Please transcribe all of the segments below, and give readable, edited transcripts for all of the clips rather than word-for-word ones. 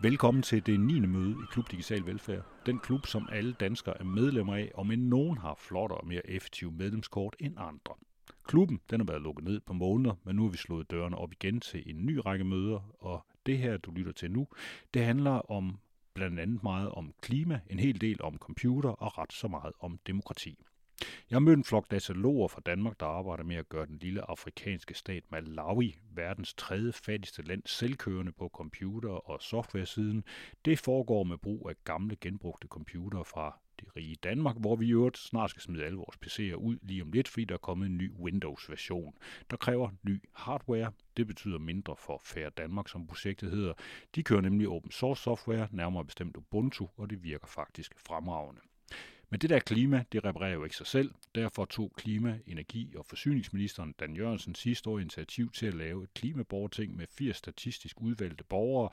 Velkommen til det 9. møde i Klub Digital Velfærd. Den klub, som alle danskere er medlemmer af, og men nogen har flottere og mere effektive medlemskort end andre. Klubben den har været lukket ned på måneder, men nu har vi slået dørene op igen til en ny række møder, og det her, du lytter til nu, det handler om blandt andet meget om klima, en hel del om computer og ret så meget om demokrati. Jeg mødte en flok dataloger fra Danmark, der arbejder med at gøre den lille afrikanske stat Malawi, verdens tredje fattigste land, selvkørende på computer- og softwaresiden. Det foregår med brug af gamle genbrugte computere fra det rige Danmark, hvor vi i øvrigt snart skal smide alle vores PC'er ud lige om lidt, fordi der er kommet en ny Windows-version, der kræver ny hardware. Det betyder mindre for Fair Danmark, som projektet hedder. De kører nemlig open source software, nærmere bestemt Ubuntu, og det virker faktisk fremragende. Men det der klima, det reparerer jo ikke sig selv. Derfor tog klima-, energi- og forsyningsministeren Dan Jørgensen sidste år initiativ til at lave et klimaborgerting med 80 statistisk udvalgte borgere,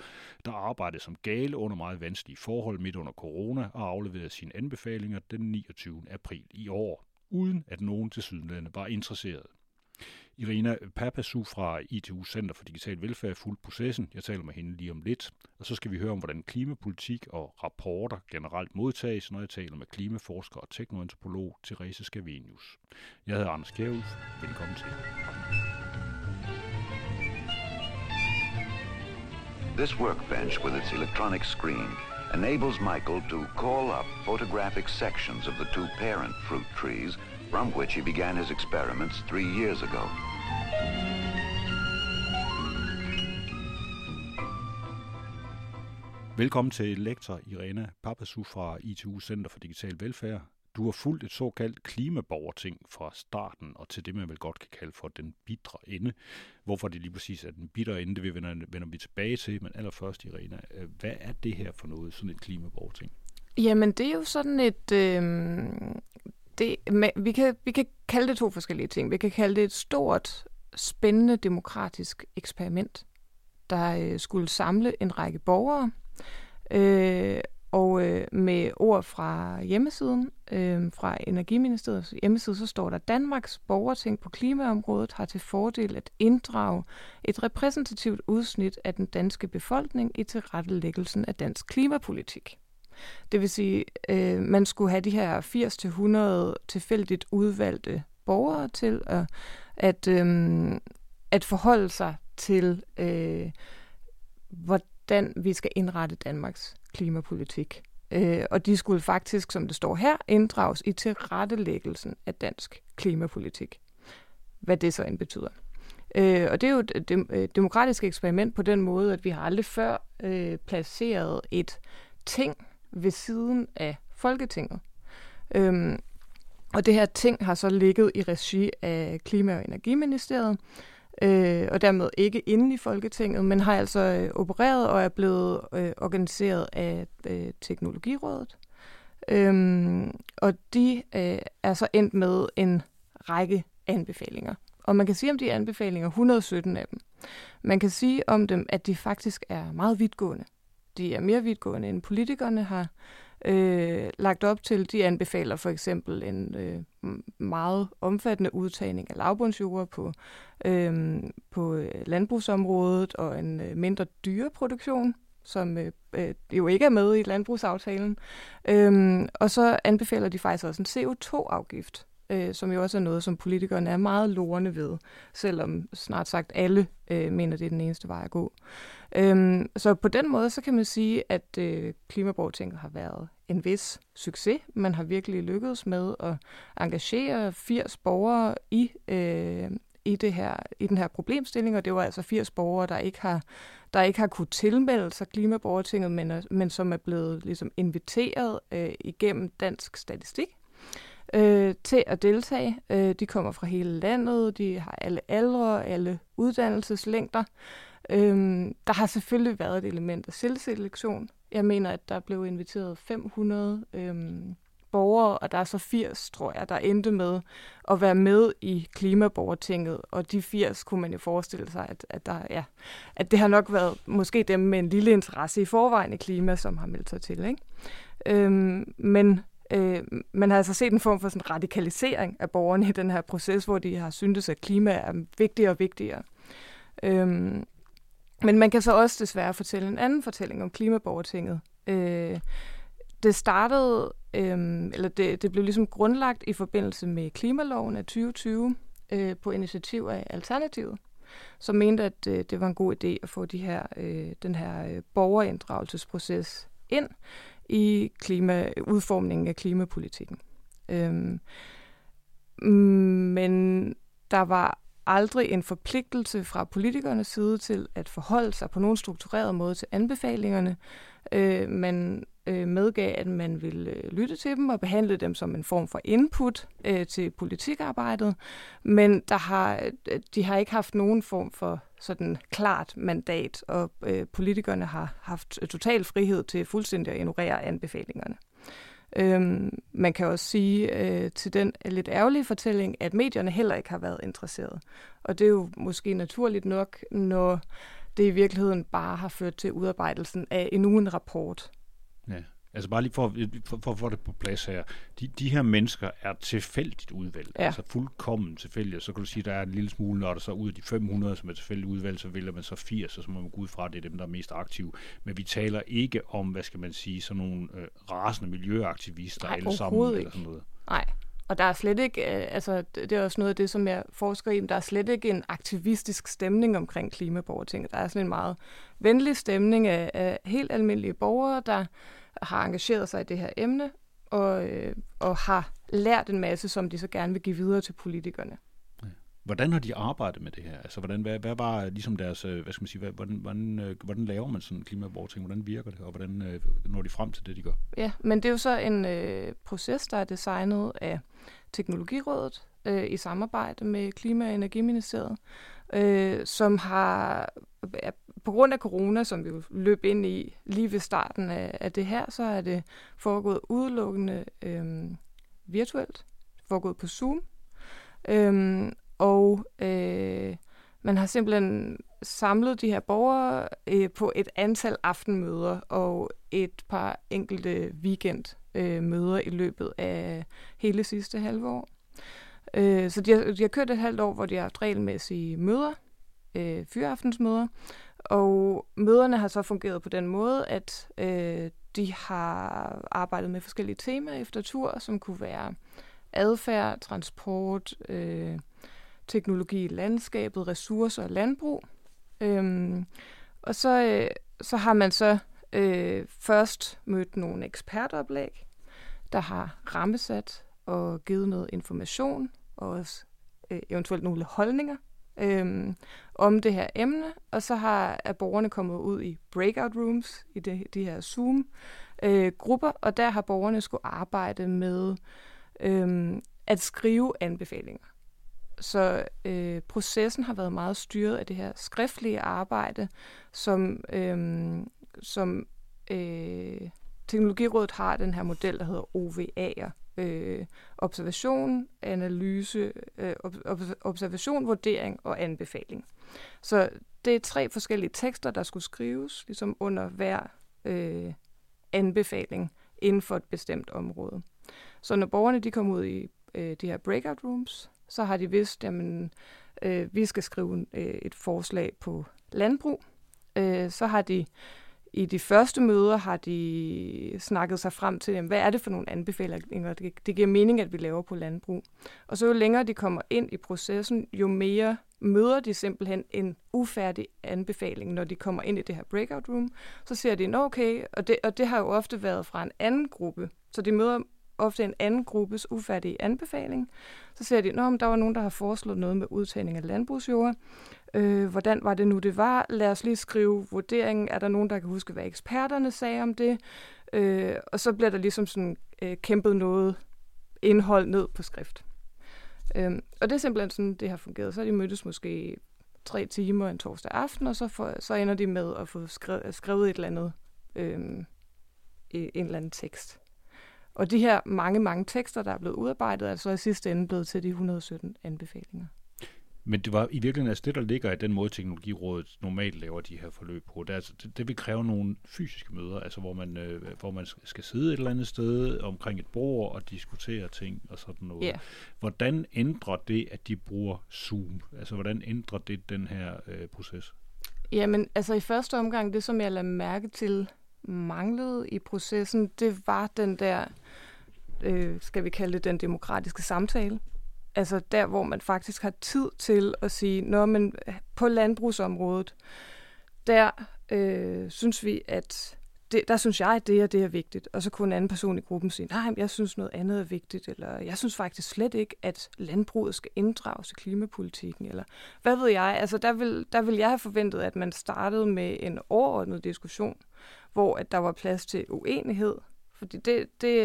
der arbejdede som gale under meget vanskelige forhold midt under corona og afleverede sine anbefalinger den 29. april i år, uden at nogen tilsyneladende var interesseret. Irina Papazu fra ITU Center for Digital Velfærd fulgte processen. Jeg taler med hende lige om lidt. Og så skal vi høre om, hvordan klimapolitik og rapporter generelt modtages, når jeg taler med klimaforsker og teknoantropolog Therese Scavenius. Jeg hedder Anders Kjærhus. Velkommen til. This workbench with its electronic screen enables Michael to call up photographic sections of the two parent fruit trees from which he began his experiments 3 years ago. Velkommen til lektor Irina Papazu fra ITU Center for Digital Velfærd. Du har fulgt et såkaldt klimaborgerting fra starten og til det, man vel godt kan kalde for den bitre ende. Hvorfor det lige præcis er den bitre ende, det vender vi tilbage til. Men allerførst, Irina, hvad er det her for noget, sådan et klimaborgerting? Jamen, det er jo sådan et... Vi kan kalde det to forskellige ting. Vi kan kalde det et stort, spændende demokratisk eksperiment, der skulle samle en række borgere og med ord fra hjemmesiden, fra Energiministeriets hjemmeside, så står der: Danmarks borgerting på klimaområdet har til fordel at inddrage et repræsentativt udsnit af den danske befolkning i tilrettelæggelsen af dansk klimapolitik. Det vil sige, man skulle have de her 80-100 tilfældigt udvalgte borgere til at forholde sig til, hvordan vi skal indrette Danmarks klimapolitik. Og de skulle faktisk, som det står her, inddrages i tilrettelæggelsen af dansk klimapolitik. Hvad det så end betyder. Og det er jo et demokratisk eksperiment på den måde, at vi har aldrig før placeret et ting ved siden af Folketinget. Og det her ting har så ligget i regi af Klima- og Energiministeriet, og dermed ikke inde i Folketinget, men har altså opereret og er blevet organiseret af Teknologirådet. Og de er så endt med en række anbefalinger. Og man kan sige om de anbefalinger, 117 af dem, man kan sige om dem, at de faktisk er meget vidtgående. De er mere vidtgående, end politikerne har lagt op til. De anbefaler for eksempel en meget omfattende udtagning af lavbundsjord på landbrugsområdet og en mindre dyreproduktion, som jo ikke er med i landbrugsaftalen. Og så anbefaler de faktisk også en CO2-afgift, som jo også er noget, som politikerne er meget lorne ved, selvom snart sagt alle mener, det er den eneste vej at gå. Så på den måde, så kan man sige, at klimaborgertinget har været en vis succes. Man har virkelig lykkedes med at engagere 80 borgere i den her problemstilling, og det var altså 80 borgere, der ikke har kunnet tilmelde sig klimaborgertinget, men som er blevet ligesom inviteret igennem Dansk Statistik til at deltage. De kommer fra hele landet, de har alle aldre, alle uddannelseslængder. Der har selvfølgelig været et element af selvselektion. Jeg mener, at der blev inviteret 500 borgere, og der er så 80, tror jeg, der endte med at være med i klimaborgertinget. Og de 80 kunne man jo forestille sig, at det har nok været måske dem med en lille interesse i forvejen i klima, som har meldt sig til, ikke? Men man har altså set en form for sådan radikalisering af borgerne i den her proces, hvor de har syntes, at klima er vigtigere og vigtigere. Men man kan så også desværre fortælle en anden fortælling om klimaborgertinget. Det startede, eller det blev ligesom grundlagt i forbindelse med klimaloven af 2020 på initiativ af Alternativet, som mente, at det var en god idé at få den her borgerinddragelsesproces ind i udformningen af klimapolitikken. Men der var aldrig en forpligtelse fra politikernes side til at forholde sig på nogen struktureret måde til anbefalingerne. Man medgav, at man ville lytte til dem og behandle dem som en form for input til politikarbejdet, men de har ikke haft nogen form for sådan klart mandat, og politikerne har haft total frihed til fuldstændig at ignorere anbefalingerne. Man kan også sige til den lidt ærgerlige fortælling, at medierne heller ikke har været interesserede. Og det er jo måske naturligt nok, når det i virkeligheden bare har ført til udarbejdelsen af endnu en rapport. Ja, altså bare lige for at få det på plads her. De her mennesker er tilfældigt udvalgt, ja. Altså fuldkommen tilfældigt. Så kan du sige, at der er en lille smule, når der så ud af de 500, som er tilfældigt udvalgt, så vælger man så 80, og så må man gå ud fra, at det er dem, der er mest aktive. Men vi taler ikke om, hvad skal man sige, sådan nogle rasende miljøaktivister. Nej, alle sammen. Eller sådan noget. Nej, og der er slet ikke, altså det er også noget af det, som jeg forsker i, men der er slet ikke en aktivistisk stemning omkring klimaborgertinget. Der er sådan en meget venlig stemning af helt almindelige borgere, der har engageret sig i det her emne, og har lært en masse, som de så gerne vil give videre til politikerne. Ja. Hvordan har de arbejdet med det her? Altså, hvad var ligesom deres, hvad skal man sige, hvordan laver man sådan en klimaborgerting? Hvordan virker det, og hvordan når de frem til det, de gør? Ja, men det er jo så en proces, der er designet af Teknologirådet i samarbejde med Klima- og Energiministeriet, som har... På grund af corona, som vi jo løb ind i lige ved starten af det her, så er det foregået udelukkende virtuelt, foregået på Zoom. Man har simpelthen samlet de her borgere på et antal aftenmøder og et par enkelte weekendmøder i løbet af hele sidste halve år. Så de har kørt et halvt år, hvor de har haft regelmæssige møder, fyraftensmøder, og møderne har så fungeret på den måde, at de har arbejdet med forskellige temaer efter tur, som kunne være adfærd, transport, teknologi i landskabet, ressourcer og landbrug. Og så har man så først mødt nogle ekspertoplæg, der har rammesat og givet noget information, og også eventuelt nogle holdninger om det her emne, og så er borgerne kommet ud i breakout rooms, i de her Zoom-grupper, og der har borgerne skulle arbejde med at skrive anbefalinger. Så processen har været meget styret af det her skriftlige arbejde, som Teknologirådet har den her model, der hedder OVA'er. Observation, analyse, observation, vurdering og anbefaling. Så det er 3 forskellige tekster, der skulle skrives ligesom under hver anbefaling inden for et bestemt område. Så når borgerne de kom ud i de her breakout rooms, så har de vidst, at vi skal skrive et forslag på landbrug. Så har de I de første møder har de snakket sig frem til, hvad er det for nogle anbefalinger, det giver mening, at vi laver på landbrug. Og så jo længere de kommer ind i processen, jo mere møder de simpelthen en ufærdig anbefaling, når de kommer ind i det her breakout room. Så ser de, okay, og det har jo ofte været fra en anden gruppe, så de møder ofte en anden gruppes ufærdige anbefaling. Så ser de, der var nogen, der har foreslået noget med udtagning af landbrugsjord. Hvordan var det nu, det var? Lad os lige skrive vurderingen. Er der nogen, der kan huske, hvad eksperterne sagde om det? Og så bliver der ligesom sådan kæmpet noget indhold ned på skrift. Og det er simpelthen sådan, det har fungeret. Så har de mødtes måske 3 timer en torsdag aften, og så ender de med at få skrevet et eller andet, en eller anden tekst. Og de her mange, mange tekster, der er blevet udarbejdet, er så i sidste ende blevet til de 117 anbefalinger. Men det var i virkeligheden altså det, der ligger i den måde, Teknologirådet normalt laver de her forløb på. Det vil kræve nogle fysiske møder, altså hvor man skal sidde et eller andet sted omkring et bord og diskutere ting og sådan noget. Yeah. Hvordan ændrer det, at de bruger Zoom? Altså hvordan ændrer det den her proces? Jamen, altså i første omgang, det som jeg lagde mærke til manglede i processen, det var den der, skal vi kalde det den demokratiske samtale. Altså der, hvor man faktisk har tid til at sige, nå, men på landbrugsområdet, der synes vi, at der synes jeg, at det og det er vigtigt. Og så kunne en anden person i gruppen sige, nej, jeg synes noget andet er vigtigt, eller jeg synes faktisk slet ikke, at landbruget skal inddrages i klimapolitikken, eller hvad ved jeg. Altså, der vil jeg have forventet, at man startede med en overordnet diskussion, hvor at der var plads til uenighed. Fordi det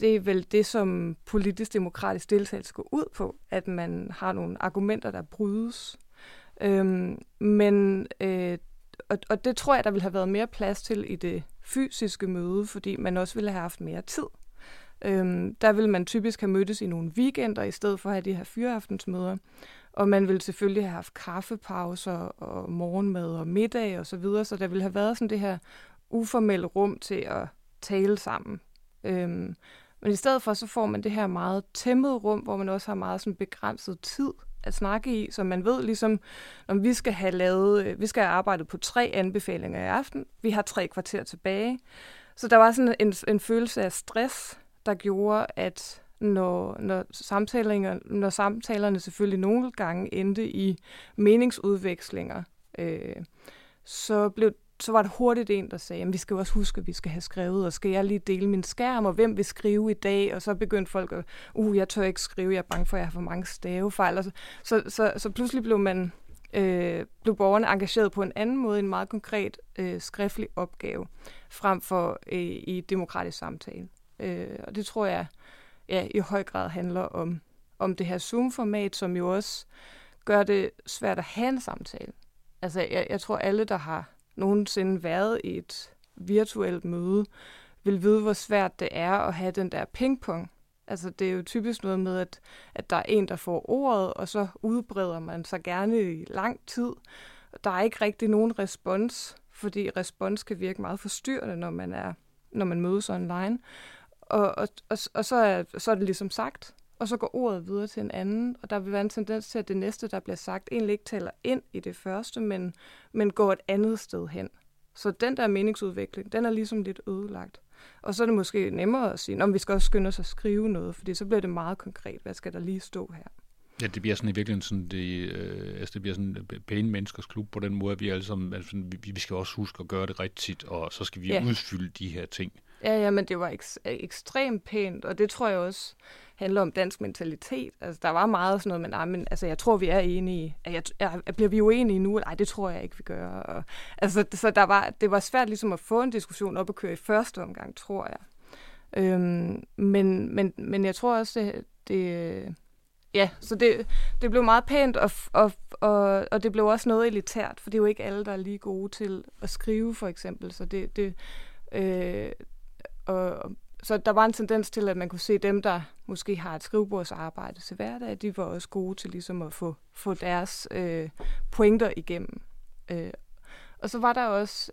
er vel det, som politisk demokratisk deltagelse går ud på, at man har nogle argumenter, der brydes. Og det tror jeg, der ville have været mere plads til i det fysiske møde, fordi man også ville have haft mere tid. Der ville man typisk have mødtes i nogle weekender, i stedet for at have de her fyraftensmøder. Og man ville selvfølgelig have haft kaffepauser og morgenmad og middag og så videre, så der ville have været sådan det her uformelle rum til at tale sammen. Men i stedet for, så får man det her meget tæmmede rum, hvor man også har meget sådan begrænset tid at snakke i, så man ved ligesom, om vi skal have arbejdet på 3 anbefalinger i aften, vi har 3 kvarter tilbage. Så der var sådan en følelse af stress, der gjorde, at når samtalerne selvfølgelig nogle gange endte i meningsudvekslinger, så var det hurtigt en, der sagde, at vi skal også huske, at vi skal have skrevet, og skal jeg lige dele min skærm, og hvem vil skrive i dag? Og så begyndte folk at, jeg tør ikke skrive, jeg er bange for, at jeg har for mange stavefejl. Så pludselig blev borgerne engageret på en anden måde, en meget konkret skriftlig opgave, frem for i demokratisk samtale. Og det tror jeg i høj grad handler om det her Zoom-format, som jo også gør det svært at have en samtale. Altså, jeg tror, alle, der har nogensinde været i et virtuelt møde, vil vide, hvor svært det er at have den der pingpong. Altså, det er jo typisk noget med, at der er en, der får ordet, og så udbreder man sig gerne i lang tid. Der er ikke rigtig nogen respons, fordi respons kan virke meget forstyrrende, når man mødes online. Og så er det ligesom sagt, og så går ordet videre til en anden, og der vil være en tendens til, at det næste, der bliver sagt, egentlig ikke taler ind i det første, men går et andet sted hen. Så den der meningsudvikling, den er ligesom lidt ødelagt. Og så er det måske nemmere at sige, om vi skal også skynde os at skrive noget, fordi så bliver det meget konkret, hvad skal der lige stå her? Ja, det bliver sådan i virkeligheden sådan, det bliver sådan pæne menneskers klub på den måde, at vi alle sammen, altså, vi skal også huske at gøre det rigtigt, og så skal vi udfylde de her ting. Ja, men det var ekstremt pænt, og det tror jeg også handler om dansk mentalitet. Altså, der var meget sådan noget, men jeg tror, vi er enige. Bliver vi uenige nu? Nej, det tror jeg ikke, vi gør. Og, altså, så det var svært ligesom at få en diskussion op at køre i første omgang, tror jeg. Men jeg tror også, det blev meget pænt, og det blev også noget elitært, for det er jo ikke alle, der er lige gode til at skrive, for eksempel. Så så der var en tendens til, at man kunne se dem, der måske har et skrivebordsarbejde til hverdag, de var også gode til ligesom at få deres pointer igennem. Og så var der også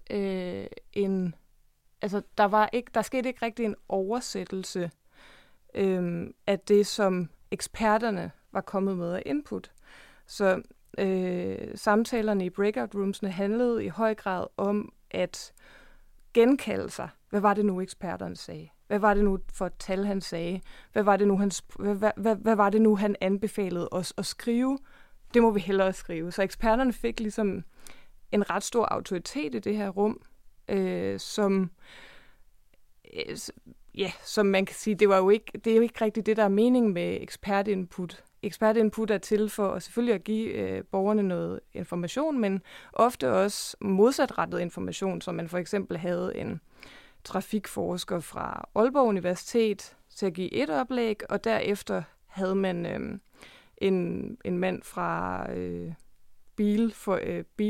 der skete ikke rigtig en oversættelse af det, som eksperterne var kommet med af input. Så samtalerne i breakout roomsne handlede i høj grad om at genkalde sig. Hvad var det nu, eksperterne sagde? Hvad var det nu for et tal, han sagde? Hvad var det nu, han anbefalede os at skrive? Det må vi hellere skrive. Så eksperterne fik ligesom en ret stor autoritet i det her rum, som man kan sige, det er jo ikke rigtigt det, der er meningen med ekspertinput. Ekspertinput er til for at selvfølgelig at give borgerne noget information, men ofte også modsatrettet information, som man for eksempel havde en trafikforsker fra Aalborg Universitet til at give et oplæg, og derefter havde man en mand fra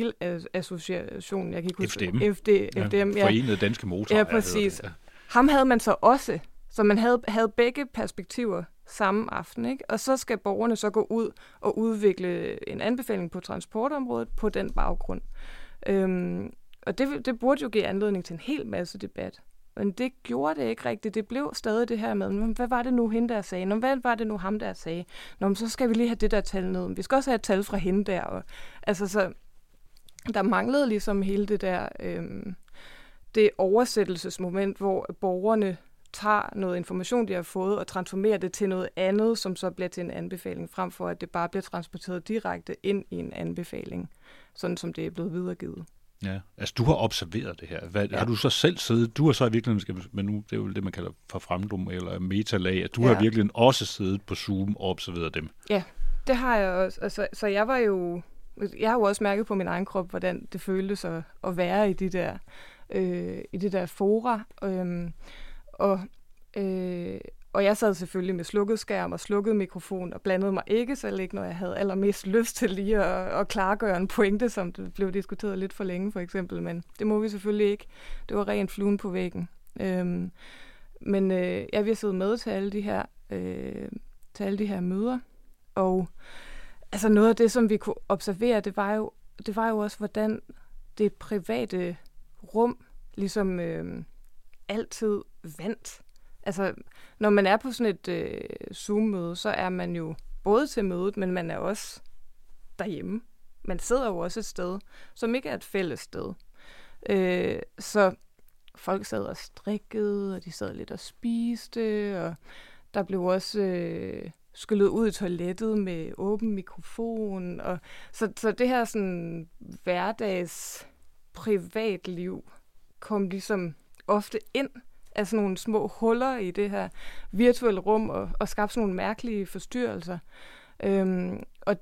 Bilassociationen, jeg kan ikke huske. FDM, ja. Forenede Danske Motorer. Ja, præcis. Ja. Ham havde man så også, så man havde begge perspektiver samme aften, ikke? Og så skal borgerne så gå ud og udvikle en anbefaling på transportområdet på den baggrund. Og det burde jo give anledning til en hel masse debat. Men det gjorde det ikke rigtigt. Det blev stadig det her med, hvad var det nu hende der sagde? Nå, hvad var det nu ham der sagde? Nå, så skal vi lige have det der tal ned. Vi skal også have et tal fra hende der. Og, altså, så, der manglede ligesom hele det der det oversættelsesmoment, hvor borgerne tager noget information, de har fået, og transformerer det til noget andet, som så bliver til en anbefaling, frem for at det bare bliver transporteret direkte ind i en anbefaling, sådan som det er blevet videregivet. Ja, altså du har observeret det her. Har du så selv siddet, du har så i virkeligheden, men nu det er jo det, man kalder for fremdom eller metalag, at du har virkelig også siddet på Zoom og observeret dem. Ja, det har jeg også. Altså, så jeg har jo også mærket på min egen krop, hvordan det føltes at være i de der, i det der fora. Og jeg sad selvfølgelig med slukket skærm og slukket mikrofon og blandede mig ikke selv ikke, når jeg havde allermest lyst til lige at klargøre en pointe, som det blev diskuteret lidt for længe for eksempel, men det må vi selvfølgelig ikke. Det var rent fluen på væggen. Men vi har siddet med til alle de her, møder, og altså noget af det, som vi kunne observere, det var jo også, hvordan det private rum ligesom altid vandt. Altså, når man er på sådan et Zoom-møde, så er man jo både til mødet, men man er også derhjemme. Man sidder jo også et sted, som ikke er et fælles sted. Så folk sad og strikkede, og de sad lidt og spiste, og der blev også skyllet ud i toilettet med åben mikrofon. Og så det her sådan hverdags privatliv kom ligesom ofte ind af sådan nogle små huller i det her virtuelle rum, og skabe sådan nogle mærkelige forstyrrelser. Og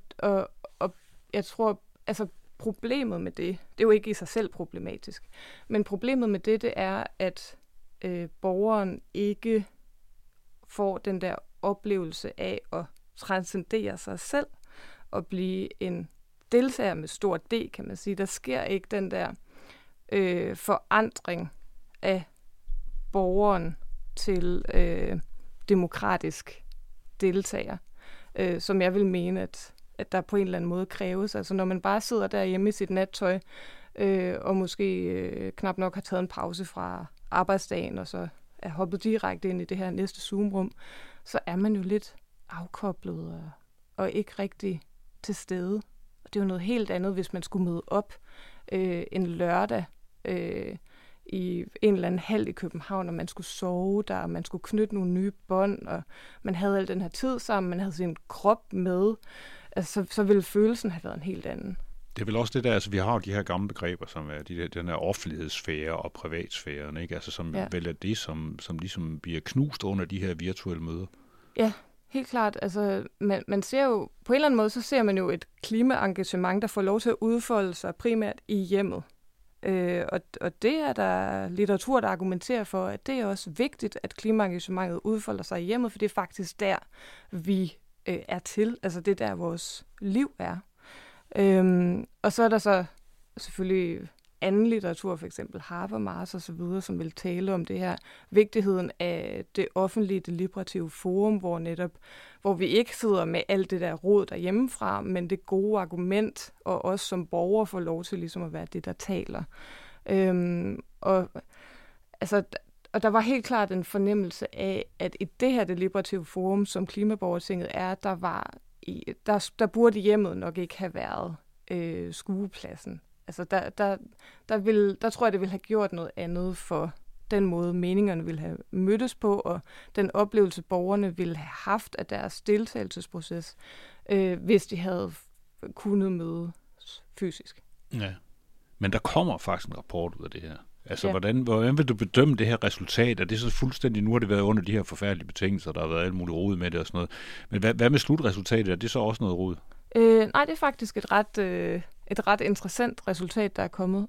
jeg tror, altså problemet med det, det er jo ikke i sig selv problematisk, men problemet med det er, at borgeren ikke får den der oplevelse af at transcendere sig selv, og blive en deltager med stor D, kan man sige. Der sker ikke den der forandring af borgeren til demokratisk deltager, som jeg vil mene, at der på en eller anden måde kræves. Altså når man bare sidder derhjemme i sit nattøj, og måske knap nok har taget en pause fra arbejdsdagen, og så er hoppet direkte ind i det her næste Zoom-rum, så er man jo lidt afkoblet og ikke rigtig til stede. Og det er jo noget helt andet, hvis man skulle møde op en lørdag, i en eller anden hal i København, og man skulle sove der, og man skulle knytte nogle nye bånd, og man havde al den her tid sammen, man havde sin krop med, altså, så ville følelsen have været en helt anden. Det er vel også det der, altså vi har jo de her gamle begreber, som er den her offentlighedssfære og privatsfæren, ikke? Altså som vel er det, som ligesom bliver knust under de her virtuelle møder. Ja, helt klart. Altså man ser jo, på en eller anden måde, så ser man jo et klimaengagement, der får lov til at udfolde sig primært i hjemmet. Og det er der litteratur, der argumenterer for, at det er også vigtigt, at klimaengagementet udfolder sig i hjemmet, for det er faktisk der, vi er til. Altså det er der, vores liv er. Og så er der så selvfølgelig anden litteratur, for eksempel Habermas og så videre, som vil tale om det her vigtigheden af det offentlige deliberative forum, hvor vi ikke sidder med alt det der rod derhjemmefra, men det gode argument, og også som borgere får lov til ligesom at være det, der taler. Og der var helt klart en fornemmelse af, at i det her deliberative forum, som Klimaborgertinget er, der burde hjemmet nok ikke have været skuepladsen. Altså der tror jeg, det ville have gjort noget andet for den måde, meningerne ville have mødtes på, og den oplevelse, borgerne ville have haft af deres deltagelsesproces, hvis de havde kunnet mødes fysisk. Ja, men der kommer faktisk en rapport ud af det her. Altså, hvordan vil du bedømme det her resultat? Er det så fuldstændig, nu har det været under de her forfærdelige betingelser, der har været alt muligt rod med det og sådan noget. Men hvad med slutresultatet? Er det så også noget rod? Nej, det er faktisk et ret interessant resultat, der er kommet.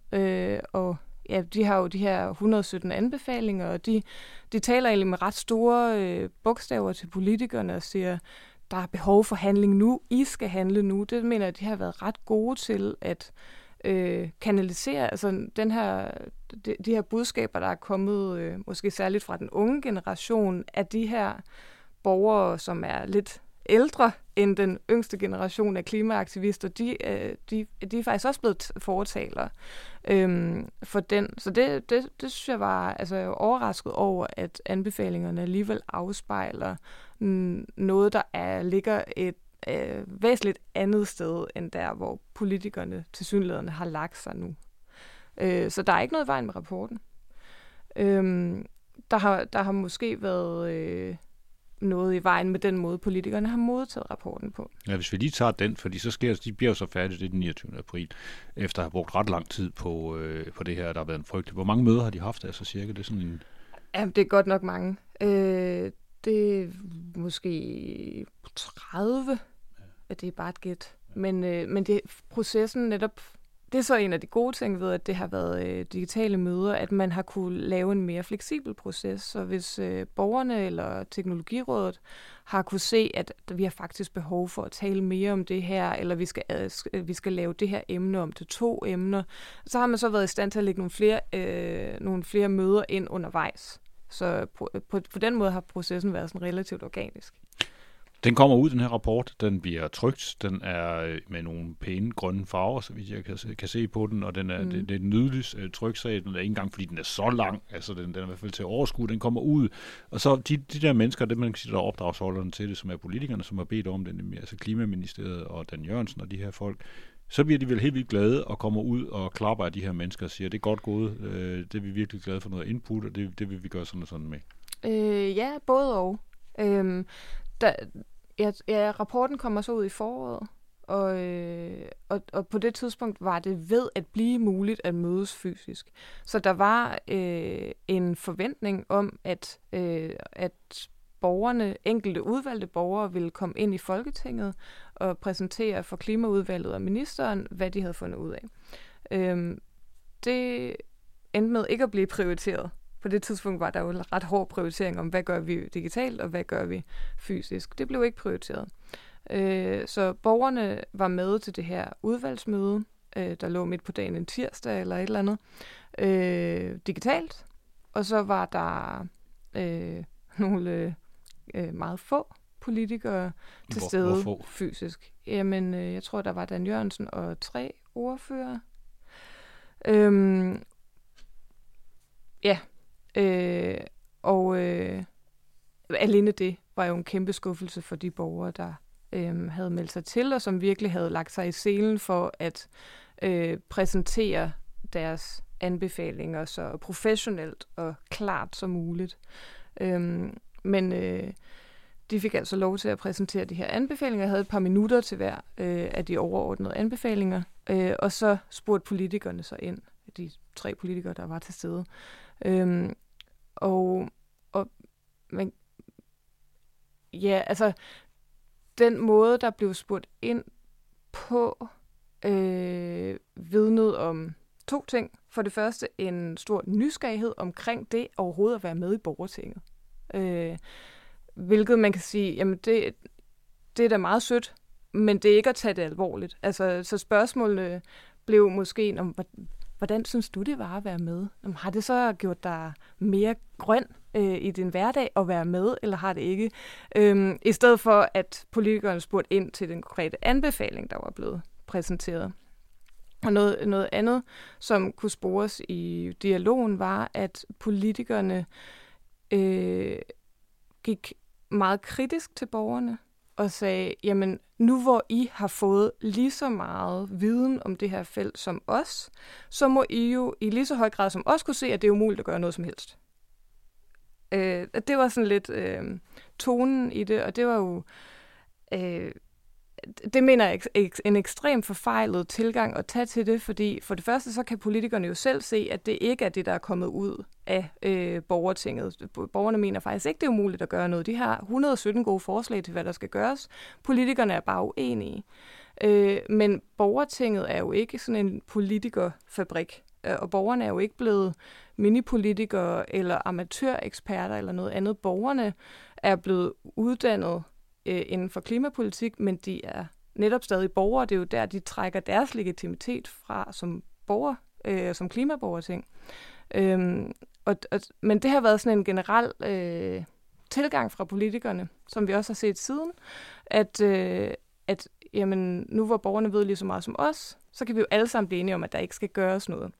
De har jo de her 117 anbefalinger, og de taler egentlig med ret store bogstaver til politikerne og siger, der er behov for handling nu, I skal handle nu. Det mener jeg, de har været ret gode til at kanalisere. Altså de her budskaber, der er kommet, måske særligt fra den unge generation, af de her borgere, som er lidt ældre end den yngste generation af klimaaktivister, de er faktisk også blevet fortalere for den. Så det synes jeg var, altså jeg var overrasket over, at anbefalingerne alligevel afspejler noget, der ligger væsentligt andet sted, end der, hvor politikerne tilsyneladende har lagt sig nu. Så der er ikke noget i vejen med rapporten. Der har måske været noget i vejen med den måde, politikerne har modtaget rapporten på. Ja, hvis vi lige tager den, fordi så sker de bliver jo så færdige det den 29. april, efter at have brugt ret lang tid på det her, der har været en frygtelig. Hvor mange møder har de haft, altså cirka? Det er sådan en... Jamen, det er godt nok mange. Det er måske 30, og det er bare et gæt. Men det, processen netop, det er så en af de gode ting ved, at det har været digitale møder, at man har kunne lave en mere fleksibel proces. Så hvis borgerne eller Teknologirådet har kunne se, at vi har faktisk behov for at tale mere om det her, eller vi skal lave det her emne om til 2 emner, så har man så været i stand til at lægge nogle flere møder ind undervejs. Så på den måde har processen været sådan relativt organisk. Den kommer ud, den her rapport. Den bliver trykt. Den er med nogle pæne grønne farver, så vidt jeg kan se på den. Og den er, det er en nydelig tryksag. Den er ikke engang, fordi den er så lang. Altså, den er i hvert fald til at overskue. Den kommer ud. Og så de der mennesker, det man kan sige, der er opdragsholderne til det, som er politikerne, som har bedt om det, altså Klimaministeriet og Dan Jørgensen og de her folk, så bliver de vel helt vildt glade og kommer ud og klapper af de her mennesker og siger, det er godt gået, det er vi virkelig glade for noget input, og det vil vi gøre sådan og sådan med. Ja, både og. Rapporten kommer så ud i foråret, og på det tidspunkt var det ved at blive muligt at mødes fysisk. Så der var en forventning om, at borgerne, enkelte udvalgte borgere, ville komme ind i Folketinget og præsentere for Klimaudvalget og ministeren, hvad de havde fundet ud af. Det endte med ikke at blive prioriteret. På det tidspunkt var der jo en ret hård prioritering om, hvad gør vi digitalt og hvad gør vi fysisk. Det blev ikke prioriteret. Så borgerne var med til det her udvalgsmøde, der lå midt på dagen en tirsdag eller et eller andet, digitalt. Og så var der nogle... meget få politikere til stede fysisk. Jamen, jeg tror, der var Dan Jørgensen og 3 ordfører. Alene det var jo en kæmpe skuffelse for de borgere, der havde meldt sig til, og som virkelig havde lagt sig i selen for at præsentere deres anbefalinger så professionelt og klart som muligt. Men de fik altså lov til at præsentere de her anbefalinger. Jeg havde et par minutter til hver af de overordnede anbefalinger. Og så spurgte politikerne så ind, de 3 politikere, der var til stede. Den måde, der blev spurgt ind på, vidnede om 2 ting. For det første en stor nysgerrighed omkring det overhovedet at være med i borgertinget. Hvilket man kan sige, jamen det er da meget sødt, men det er ikke at tage det alvorligt. Altså, så spørgsmålene blev måske, hvordan synes du det var at være med? Jamen, har det så gjort dig mere grøn i din hverdag at være med, eller har det ikke? I stedet for, at politikerne spurgte ind til den konkrete anbefaling, der var blevet præsenteret. Og noget andet, som kunne spores i dialogen, var, at politikerne gik meget kritisk til borgerne og sagde, jamen nu hvor I har fået lige så meget viden om det her felt som os, så må I jo i lige så høj grad som os kunne se, at det er umuligt at gøre noget som helst. Det var sådan lidt tonen i det, og det var jo, det mener jeg en ekstrem forfejlet tilgang at tage til det, fordi for det første så kan politikerne jo selv se, at det ikke er det, der er kommet ud af borgertinget. Borgerne mener faktisk ikke, det er umuligt at gøre noget. De har 117 gode forslag til, hvad der skal gøres. Politikerne er bare uenige. Men borgertinget er jo ikke sådan en politikerfabrik, og borgerne er jo ikke blevet minipolitikere eller amatøreksperter eller noget andet. Borgerne er blevet uddannet inden for klimapolitik, men de er netop stadig borgere. Det er jo der, de trækker deres legitimitet fra som borger, som klimaborgerting. Men det har været sådan en generel tilgang fra politikerne, som vi også har set siden, at jamen, nu hvor borgerne ved lige så meget som os, så kan vi jo alle sammen blive enige om, at der ikke skal gøres noget.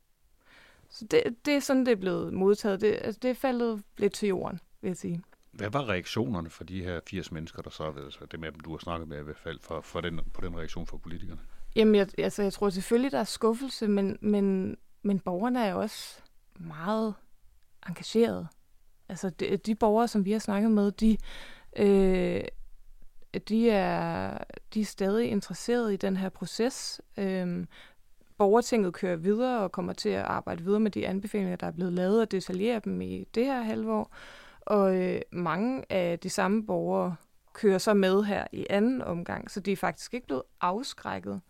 Så det er sådan, det er blevet modtaget. Det er faldet lidt til jorden, vil jeg sige. Hvad var reaktionerne for de her 80 mennesker, der så ved, altså dem af dem, du har snakket med i hvert fald, på den reaktion fra politikerne? Jamen, jeg tror selvfølgelig, der er skuffelse, men borgerne er jo også meget engagerede. Altså, de borgere, som vi har snakket med, de er stadig interesserede i den her proces. Borgertinget kører videre og kommer til at arbejde videre med de anbefalinger, der er blevet lavet, og detaljere dem i det her halvår. Og mange af de samme borgere kører så med her i anden omgang, så de er faktisk ikke blevet afskrækket.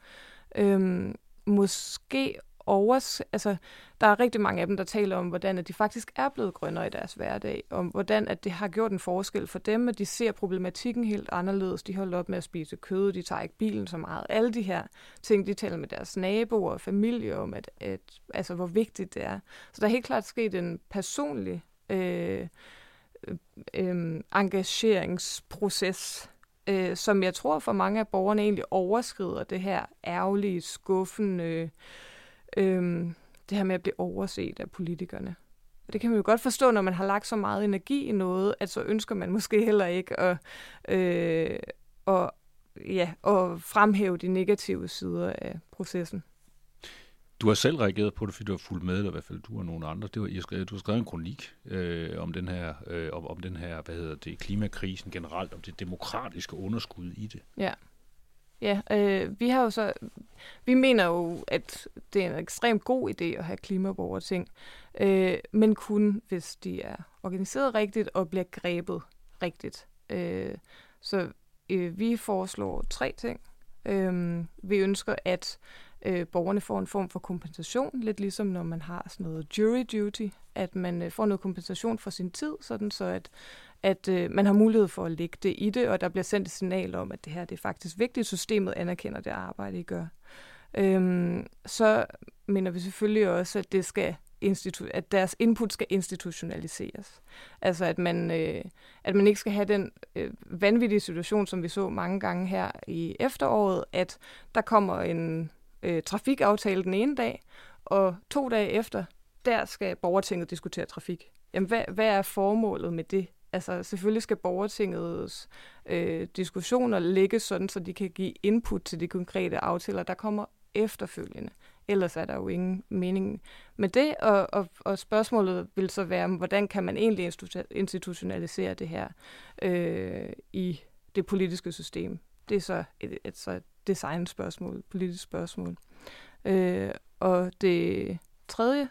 Der er rigtig mange af dem, der taler om, hvordan at de faktisk er blevet grønnere i deres hverdag, om hvordan at det har gjort en forskel for dem, at de ser problematikken helt anderledes. De holder op med at spise kød, de tager ikke bilen så meget. Alle de her ting, de taler med deres naboer og familie om, at hvor vigtigt det er. Så der er helt klart sket en personlig engageringsproces, som jeg tror for mange af borgerne egentlig overskrider det her ærgerlige, skuffende, det her med at blive overset af politikerne. Og det kan man jo godt forstå, når man har lagt så meget energi i noget, at så ønsker man måske heller ikke at fremhæve de negative sider af processen. Du har selv reageret på det, fordi du har fulgt med, eller i hvert fald du og nogle andre. Du har skrevet en kronik om den her, klimakrisen generelt, om det demokratiske underskud i det. Ja. Ja, vi mener jo, at det er en ekstremt god idé at have klimaborgerting, men kun hvis de er organiseret rigtigt og bliver grebet rigtigt. Så vi foreslår 3 ting. Vi ønsker, at borgerne får en form for kompensation, lidt ligesom når man har sådan noget jury duty, at man får noget kompensation for sin tid, sådan så at man har mulighed for at lægge det i det, og der bliver sendt et signal om, at det her det er faktisk vigtigt, systemet anerkender det arbejde, I gør. Så mener vi selvfølgelig også, at at deres input skal institutionaliseres. Altså at man ikke skal have den vanvittige situation, som vi så mange gange her i efteråret, at der kommer en trafikaftale den ene dag, og 2 dage efter, der skal borgertinget diskutere trafik. Jamen, hvad er formålet med det? Altså, selvfølgelig skal borgertingets diskussioner ligge sådan, så de kan give input til de konkrete aftaler, der kommer efterfølgende. Ellers er der jo ingen mening med det, og spørgsmålet vil så være, hvordan kan man egentlig institutionalisere det her i det politiske system? Det er så et designspørgsmål, politisk spørgsmål. Og den tredje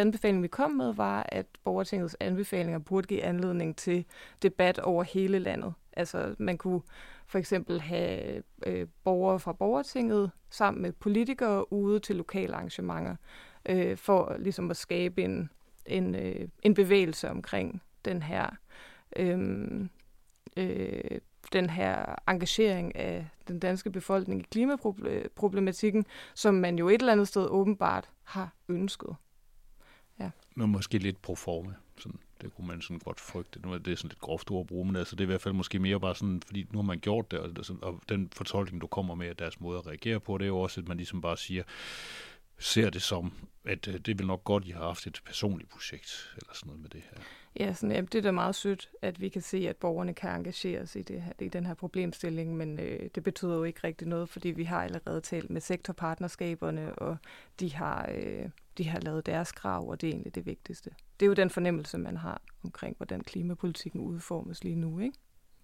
anbefaling, vi kom med, var, at borgertingets anbefalinger burde give anledning til debat over hele landet. Altså, man kunne for eksempel have borgere fra borgertinget sammen med politikere ude til lokale arrangementer, for ligesom at skabe en bevægelse omkring den her engagering af den danske befolkning i klimaproblematikken, som man jo et eller andet sted åbenbart har ønsket. Ja. Men måske lidt pro forma. Sådan, det kunne man sådan godt frygte. Nu er det sådan lidt groft ord at bruge, men altså, det er i hvert fald måske mere bare sådan, fordi nu har man gjort det, og den fortolkning, du kommer med, at deres måde at reagere på, det er jo også, at man ligesom bare ser det som, at det vil nok godt, I har haft et personligt projekt, eller sådan noget med det her. Ja, sådan, jamen, det er da meget sødt, at vi kan se, at borgerne kan engagere sig i den her problemstilling, men det betyder jo ikke rigtig noget, fordi vi har allerede talt med sektorpartnerskaberne, og de har lavet deres krav, og det er egentlig det vigtigste. Det er jo den fornemmelse, man har omkring, hvordan klimapolitikken udformes lige nu, ikke?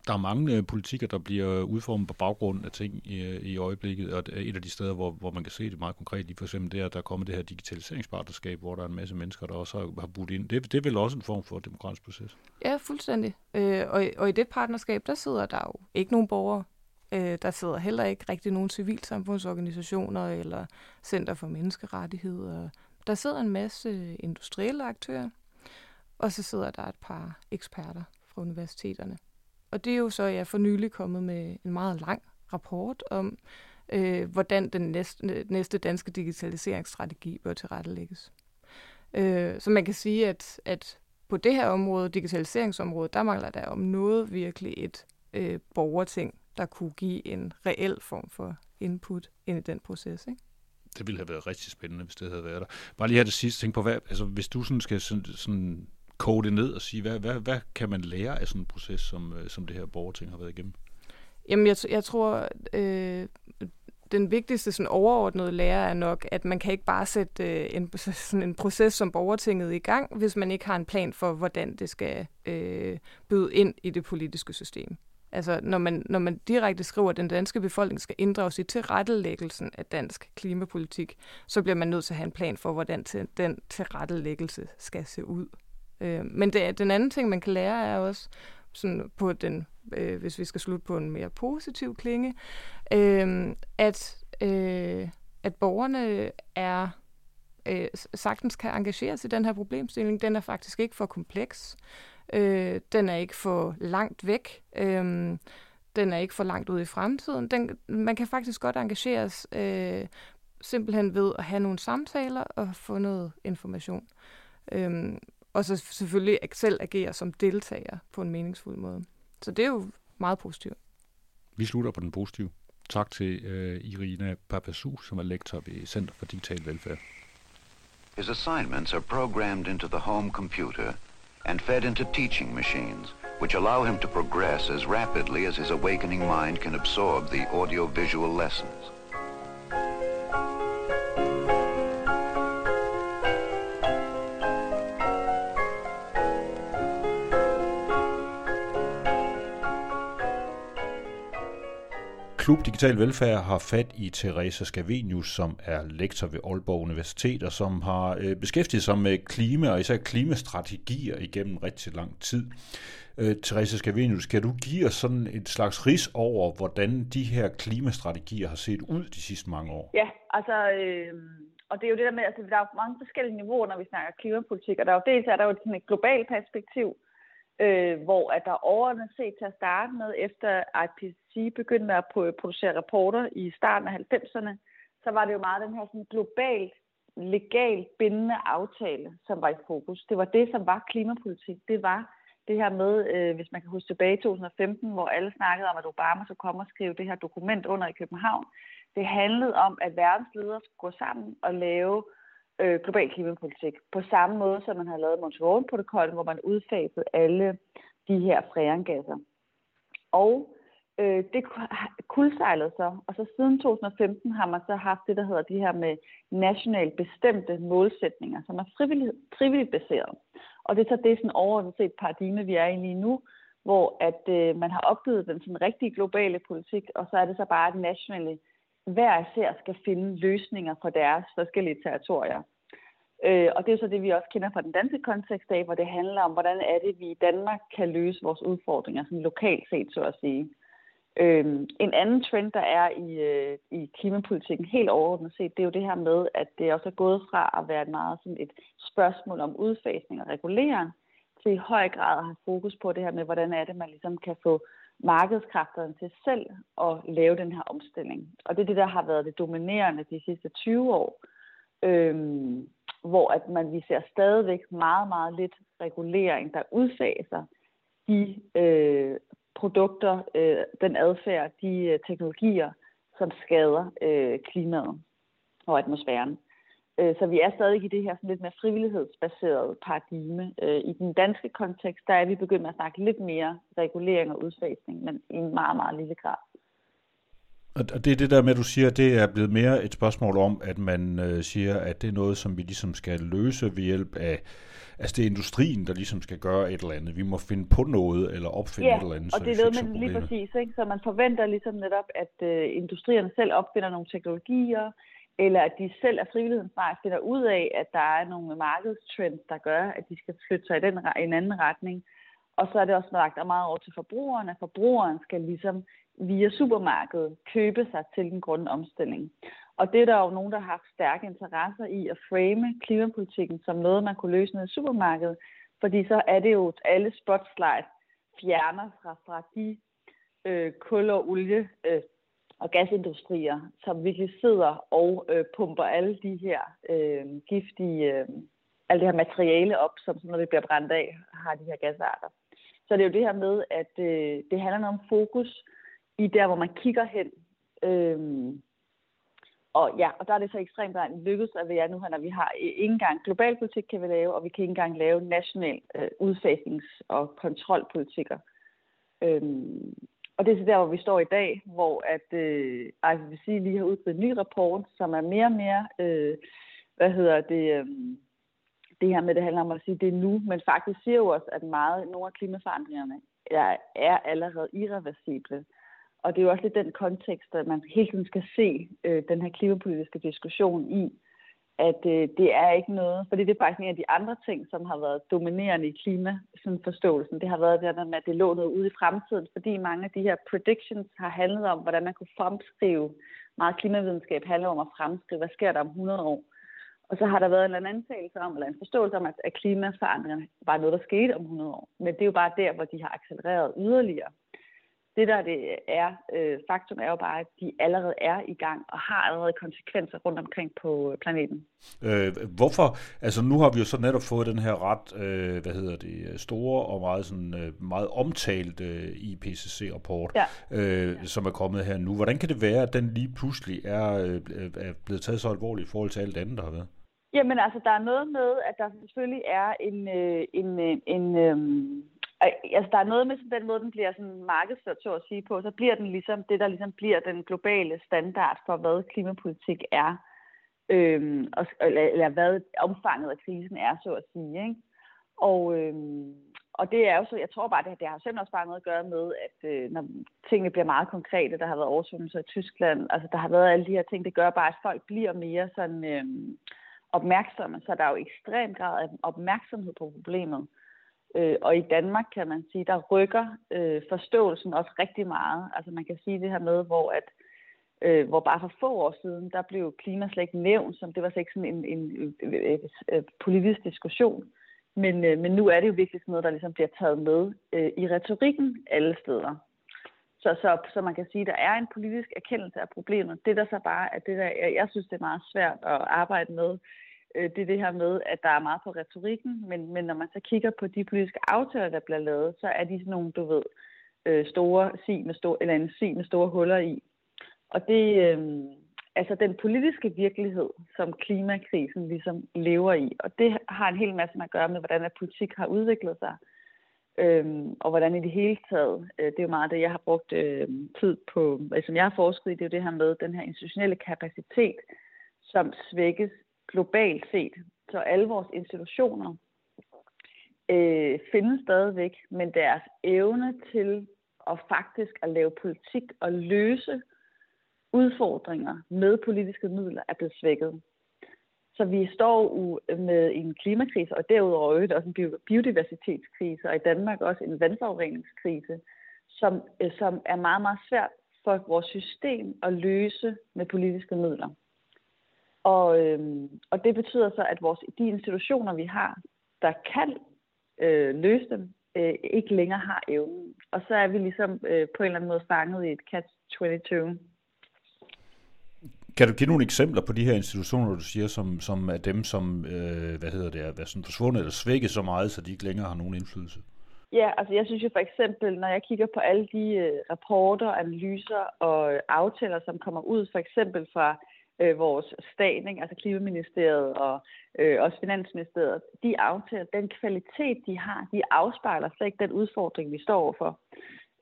Der er mange politikker, der bliver udformet på baggrund af ting i øjeblikket, og et af de steder, hvor man kan se det meget konkret, lige for eksempel der er kommet det her digitaliseringspartnerskab, hvor der er en masse mennesker, der også har budt ind. Det er vel også en form for demokratisk proces? Ja, fuldstændig. Og i det partnerskab, der sidder der jo ikke nogen borgere. Der sidder heller ikke rigtig nogen civilsamfundsorganisationer eller Center for Menneskerettigheder. Der sidder en masse industrielle aktører, og så sidder der et par eksperter fra universiteterne. Og det er jo så, jeg for nylig kommet med en meget lang rapport om, hvordan den næste danske digitaliseringsstrategi bør tilrettelægges. Så man kan sige, at på det her område, digitaliseringsområdet, der mangler der om noget virkelig et borgerting, der kunne give en reel form for input ind i den proces, ikke? Det ville have været rigtig spændende, hvis det havde været der. Bare lige her det sidste, tænk på, hvis du sådan skal koge det ned og sige, hvad kan man lære af sådan en proces, som det her borgerting har været igennem? Jamen, jeg tror, den vigtigste sådan overordnede lære er nok, at man kan ikke bare sætte en proces som borgertinget i gang, hvis man ikke har en plan for, hvordan det skal byde ind i det politiske system. Altså, når man direkte skriver, at den danske befolkning skal inddrages i tilrettelæggelsen af dansk klimapolitik, så bliver man nødt til at have en plan for, hvordan den tilrettelæggelse skal se ud. Men den anden ting, man kan lære, er også, sådan på den, hvis vi skal slutte på en mere positiv klinge, at borgerne er sagtens kan engageres i den her problemstilling. Den er faktisk ikke for kompleks. Den er ikke for langt væk. Den er ikke for langt ude i fremtiden. Man kan faktisk godt engageres simpelthen ved at have nogle samtaler og få noget information. Og så selvfølgelig selv agere som deltager på en meningsfuld måde. Så det er jo meget positivt. Vi slutter på den positive. Tak til Irina Papazu, som er lektor ved Center for Digital Velfærd. His assignments are programmed into the home computer and fed into teaching machines, which allow him to progress as rapidly as his awakening mind can absorb the audio-visual lessons. Klub Digital Velfærd har fat i Therese Scavenius, som er lektor ved Aalborg Universitet, og som har beskæftiget sig med klima og især klimastrategier igennem rigtig lang tid. Therese Scavenius, kan du give os sådan et slags rids over, hvordan de her klimastrategier har set ud de sidste mange år? Ja, altså, og det er jo det der med, at altså, der er mange forskellige niveauer, når vi snakker klimapolitik, og der er jo dels er der sådan et globalt perspektiv, hvor at der overordnet set til at starte med, efter IPCC begyndte med at producere rapporter i starten af 90'erne, så var det jo meget den her sådan globalt, legalt bindende aftale, som var i fokus. Det var det, som var klimapolitik. Det var det her med, hvis man kan huske tilbage i 2015, hvor alle snakkede om, at Obama skulle komme og skrive det her dokument under i København. Det handlede om, at verdens ledere skulle gå sammen og lave global klimapolitik. På samme måde, som man har lavet Montreal-protokollen, hvor man udfasede alle de her freongasser. Og det kuldsejlede så, og så siden 2015 har man så haft det, der hedder de her med nationalt bestemte målsætninger, som er frivilligt baseret. Og det er så det sådan overordnet set paradigme, vi er i lige nu, hvor at man har opgivet den sådan rigtige globale politik, og så er det så bare et nationale hver især skal finde løsninger på deres forskellige territorier. Og det er så det, vi også kender fra den danske kontekst af, hvor det handler om, hvordan er det, vi i Danmark kan løse vores udfordringer, sådan lokalt set, så at sige. En anden trend, der er i klimapolitikken helt overordnet set, det er jo det her med, at det også er gået fra at være meget sådan et spørgsmål om udfasning og regulering, til i høj grad at have fokus på det her med, hvordan er det, man ligesom kan få markedskræfterne til selv at lave den her omstilling. Og det er det, der har været det dominerende de sidste 20 år, hvor at vi ser stadigvæk meget, meget lidt regulering, der udfaser de produkter, den adfærd, de teknologier, som skader klimaet og atmosfæren. Så vi er stadig i det her sådan lidt mere frivillighedsbaserede paradigme. I den danske kontekst, der er vi begyndt med at snakke lidt mere regulering og udfasning, men i en meget, meget lille grad. Og det er det der med, at du siger, at det er blevet mere et spørgsmål om, at man siger, at det er noget, som vi ligesom skal løse ved hjælp af, altså det er industrien, der ligesom skal gøre et eller andet. Vi må finde på noget eller opfinde et eller andet. Ja, og det er noget med lige præcis, ikke? Så man forventer ligesom netop, at industrierne selv opfinder nogle teknologier, eller at de selv af frivillighedens vej finder ud af, at der er nogle markedstrends, der gør, at de skal flytte sig i en anden retning. Og så er det også lagt meget over til forbrugerne. Forbrugeren skal ligesom via supermarkedet købe sig til den grønne omstilling. Og det er der jo nogen, der har haft stærke interesser i at frame klimapolitikken som noget, man kunne løse ned i supermarkedet. Fordi så er det jo alle spotlight fjerner fra de kul- og olie og gasindustrier, som virkelig sidder og pumper alle de her giftige, alt det her materiale op, som når det bliver brændt af, har de her gasarter. Så det er jo det her med, at det handler om fokus i der, hvor man kigger hen. Og ja, og der er det så ekstremt lykkedes, at vi er nu her, når vi har ikke engang global politik kan vi lave, og vi kan ikke engang lave national udfasnings- og kontrolpolitikker. Og det er så der, hvor vi står i dag, hvor at IPCC lige har udgivet en ny rapport, som er mere og mere, det her med, det handler om at sige, det er nu, men faktisk siger jo også, at nogle af klimaforandringerne er allerede irreversible. Og det er jo også lidt den kontekst, at man hele tiden skal se den her klimapolitiske diskussion i, at det er ikke noget, fordi det er faktisk en af de andre ting, som har været dominerende i klimaforståelsen. Det har været der med, at det lå noget ude i fremtiden, fordi mange af de her predictions har handlet om, hvordan man kunne fremskrive. Meget klimavidenskab handler om at fremskrive, hvad sker der om 100 år. Og så har der været en eller anden antagelse om, eller en forståelse om, at klimaforandringerne var noget, der skete om 100 år. Men det er jo bare der, hvor de har accelereret yderligere. Det der det er, faktum er jo bare, at de allerede er i gang og har allerede konsekvenser rundt omkring på planeten. Hvorfor? Altså nu har vi jo så netop fået den her ret, store og meget, sådan, meget omtalt IPCC-rapport, som er kommet her nu. Hvordan kan det være, at den lige pludselig er blevet taget så alvorligt i forhold til alt andet, der har været? Jamen altså, der er noget med, at der selvfølgelig er altså, der er noget med den måde, den bliver sådan markedsført, så at sige på, så bliver den ligesom det, der ligesom bliver den globale standard for, hvad klimapolitik er, eller hvad omfanget af krisen er, så at sige. Ikke? Og det er jo så, jeg tror bare, det har simpelthen også bare noget at gøre med, at når tingene bliver meget konkrete, der har været oversvømmelser i Tyskland, altså der har været alle de her ting, det gør bare, at folk bliver mere sådan opmærksomme, så der er jo ekstrem grad af opmærksomhed på problemet. Og i Danmark, kan man sige, der rykker forståelsen også rigtig meget. Altså man kan sige det her med, hvor bare for få år siden, der blev klima slet ikke nævnt, som det var slet ikke sådan en politisk diskussion. Men nu er det jo virkelig sådan noget, der ligesom bliver taget med i retorikken alle steder. Så man kan sige, der er en politisk erkendelse af problemet. Det der så bare, at det der, jeg synes, det er meget svært at arbejde med, det er det her med, at der er meget på retorikken, men når man så kigger på de politiske aftaler, der bliver lavet, så er de sådan nogle, du ved, store huller i. Og det er altså den politiske virkelighed, som klimakrisen ligesom lever i. Og det har en hel masse at gøre med, hvordan politik har udviklet sig, og hvordan i det hele taget, det er jo meget det, jeg har brugt tid på, som jeg har forsket i, det er jo det her med den her institutionelle kapacitet, som svækkes globalt set, så alle vores institutioner findes stadigvæk, men deres evne til at faktisk at lave politik og løse udfordringer med politiske midler er blevet svækket. Så vi står med en klimakrise, og derudover også en biodiversitetskrise, og i Danmark også en vandforureningskrise, som er meget, meget svært for vores system at løse med politiske midler. Og det betyder så, at de institutioner, vi har, der kan løse dem, ikke længere har evnen. Og så er vi ligesom på en eller anden måde fanget i et Catch-22. Kan du give nogle eksempler på de her institutioner, du siger, som er dem, som er forsvundet eller svækket så meget, så de ikke længere har nogen indflydelse? Ja, altså jeg synes jo for eksempel, når jeg kigger på alle de rapporter, analyser og aftaler, som kommer ud, for eksempel fra vores stat, ikke? Altså Klimaministeriet og også Finansministeriet, de aftaler, den kvalitet, de har, de afspejler slet ikke den udfordring, vi står overfor.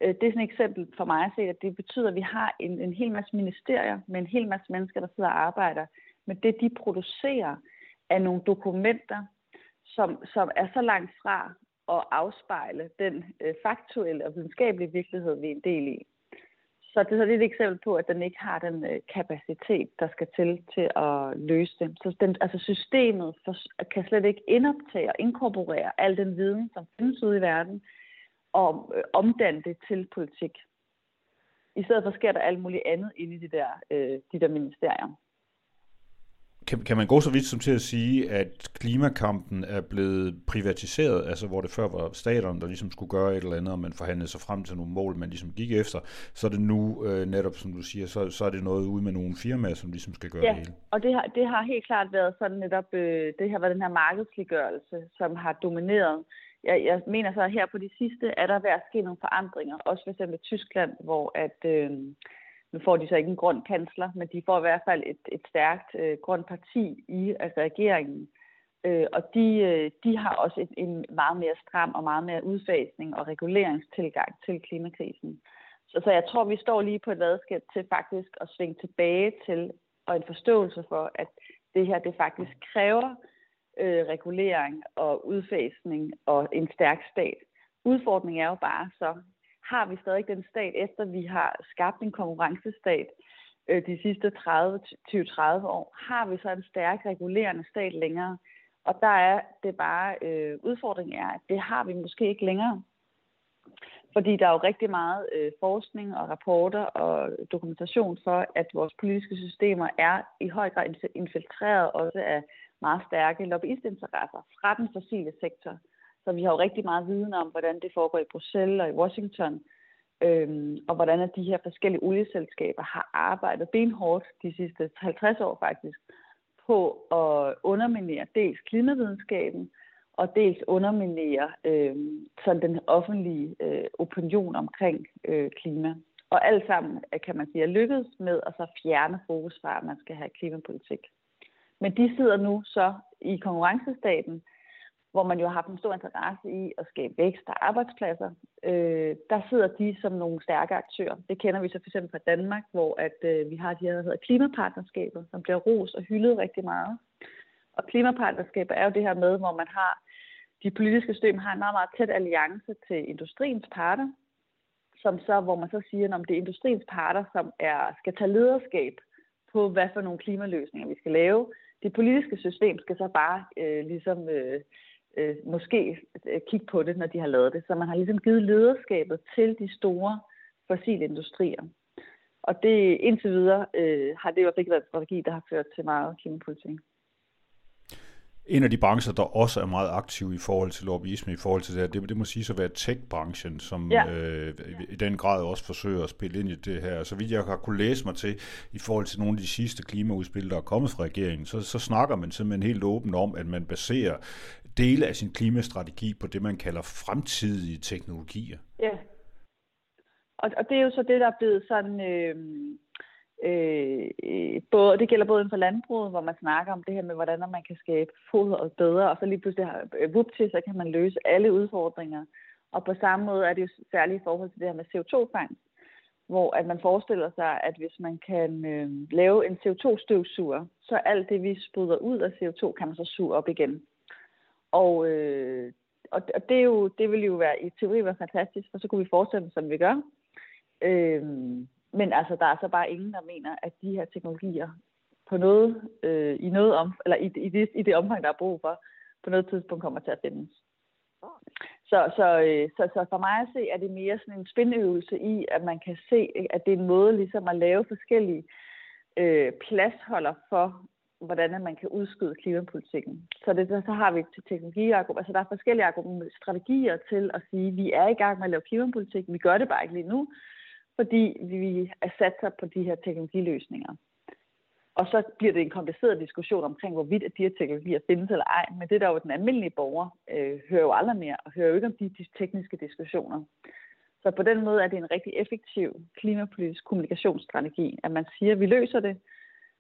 Det er sådan et eksempel for mig at se, at det betyder, at vi har en hel masse ministerier med en hel masse mennesker, der sidder og arbejder, men det, de producerer, er nogle dokumenter, som er så langt fra at afspejle den faktuelle og videnskabelige virkelighed, vi er en del i. Så det er et eksempel på, at den ikke har den kapacitet, der skal til at løse det. Så systemet kan slet ikke indoptage og inkorporere al den viden, som findes ude i verden, og omdanne det til politik. I stedet for sker der alt muligt andet inde i de der ministerier. Kan man gå så vidt som til at sige, at klimakampen er blevet privatiseret, altså hvor det før var staterne, der ligesom skulle gøre et eller andet, og man forhandlede sig frem til nogle mål, man ligesom gik efter, så er det nu netop, som du siger, så er det noget ude med nogle firmaer, som ligesom skal gøre det hele. Ja, og det har helt klart været sådan netop, det har været den her markedsliggørelse, som har domineret. Jeg mener så, at her på de sidste, er der ved at ske nogle forandringer, også f.eks. i Tyskland, hvor at Nu får de så ikke en grøn kansler, men de får i hvert fald et stærkt grønt parti i regeringen. Og de har også en meget mere stram og meget mere udfasning og reguleringstilgang til klimakrisen. Så jeg tror, vi står lige på et vadskab til faktisk at svinge tilbage til, og en forståelse for, at det her det faktisk kræver regulering og udfasning og en stærk stat. Udfordringen er jo bare, så har vi stadig den stat, efter vi har skabt en konkurrencestat de sidste 20-30 år, har vi så en stærk regulerende stat længere. Og der er det bare, udfordringen er, at det har vi måske ikke længere. Fordi der er jo rigtig meget forskning og rapporter og dokumentation for, at vores politiske systemer er i høj grad infiltreret også af meget stærke lobbyistinteresser fra den fossile sektor. Så vi har jo rigtig meget viden om, hvordan det foregår i Bruxelles og i Washington, og hvordan at de her forskellige olieselskaber har arbejdet benhårdt de sidste 50 år faktisk på at underminere dels klimavidenskaben, og dels underminere sådan den offentlige opinion omkring klima. Og alt sammen, kan man sige, er lykkedes med at så fjerne fokus fra, at man skal have klimapolitik. Men de sidder nu så i konkurrencestaten, hvor man jo har haft en stor interesse i at skabe vækst og arbejdspladser. Der sidder de som nogle stærke aktører. Det kender vi så fx fra Danmark, hvor at, vi har de her, der hedder klimapartnerskaber, som bliver rost og hyldet rigtig meget. Og klimapartnerskaber er jo det her med, hvor man har de politiske system har en meget, meget tæt alliance til industriens parter, hvor man så siger, at det er industriens parter, som skal tage lederskab på, hvad for nogle klimaløsninger vi skal lave. Det politiske system skal så bare måske kigge på det, når de har lavet det. Så man har ligesom givet lederskabet til de store fossile industrier. Og det indtil videre har det jo ikke været en strategi, der har ført til meget klimapolitik. En af de brancher, der også er meget aktiv i forhold til lobbyisme, i forhold til det her, det må sige så være tech-branchen, som i den grad også forsøger at spille ind i det her. Så vidt jeg har kunnet læse mig til, i forhold til nogle af de sidste klimaudspil, der er kommet fra regeringen, så snakker man simpelthen helt åbent om, at man baserer dele af sin klimastrategi på det, man kalder fremtidige teknologier. Ja, og det er jo så det, der er blevet sådan... det gælder både inden for landbruget, hvor man snakker om det her med, hvordan man kan skabe fodret bedre, og så lige pludselig så kan man løse alle udfordringer. Og på samme måde er det jo særligt i forhold til det her med CO2-fangst, hvor at man forestiller sig, at hvis man kan lave en CO2-støvsuger, så alt det, vi spruder ud af CO2, kan man så suge op igen. Og det ville jo være i teori være fantastisk, for så kunne vi fortsætte, som vi gør. Men altså, der er så bare ingen, der mener, at de her teknologier på noget, i det omfang, der er brug for, på noget tidspunkt kommer til at findes. Så for mig at se, er det mere sådan en spindøvelse i, at man kan se, at det er en måde ligesom at lave forskellige pladsholder for, hvordan man kan udskyde klimapolitikken. Så har vi teknologiargument. Altså, der er forskellige strategier til at sige, at vi er i gang med at lave klimapolitik, vi gør det bare ikke lige nu, fordi vi er sat sig på de her teknologiløsninger. Og så bliver det en kompliceret diskussion omkring, hvorvidt de her teknologier findes eller ej, men det der jo den almindelige borger hører jo aldrig mere, og hører jo ikke om de tekniske diskussioner. Så på den måde er det en rigtig effektiv klimapolitisk kommunikationsstrategi, at man siger, at vi løser det,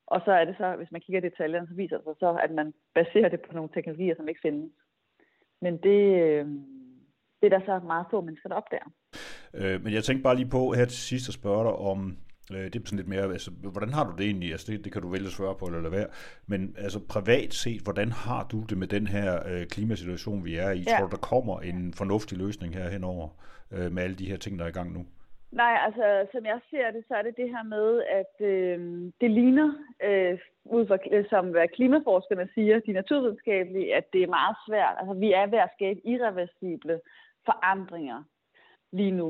og så er det så, hvis man kigger i detaljerne, så viser det sig så, at man baserer det på nogle teknologier, som ikke findes. Men det er der så meget få mennesker, der opdager. Men jeg tænkte bare lige på her til sidst at spørge dig om, det er sådan lidt mere, altså, hvordan har du det egentlig? Altså, det kan du vælge at svare på eller lade være. Men altså privat set, hvordan har du det med den her klimasituation, vi er i? Ja. Tror du, der kommer en fornuftig løsning her henover med alle de her ting, der er i gang nu? Nej, altså som jeg ser det, så er det det her med, at det ligner, ud fra som hvad klimaforskerne siger, de naturvidenskabelige, at det er meget svært. Altså vi er ved at skabe irreversible forandringer lige nu.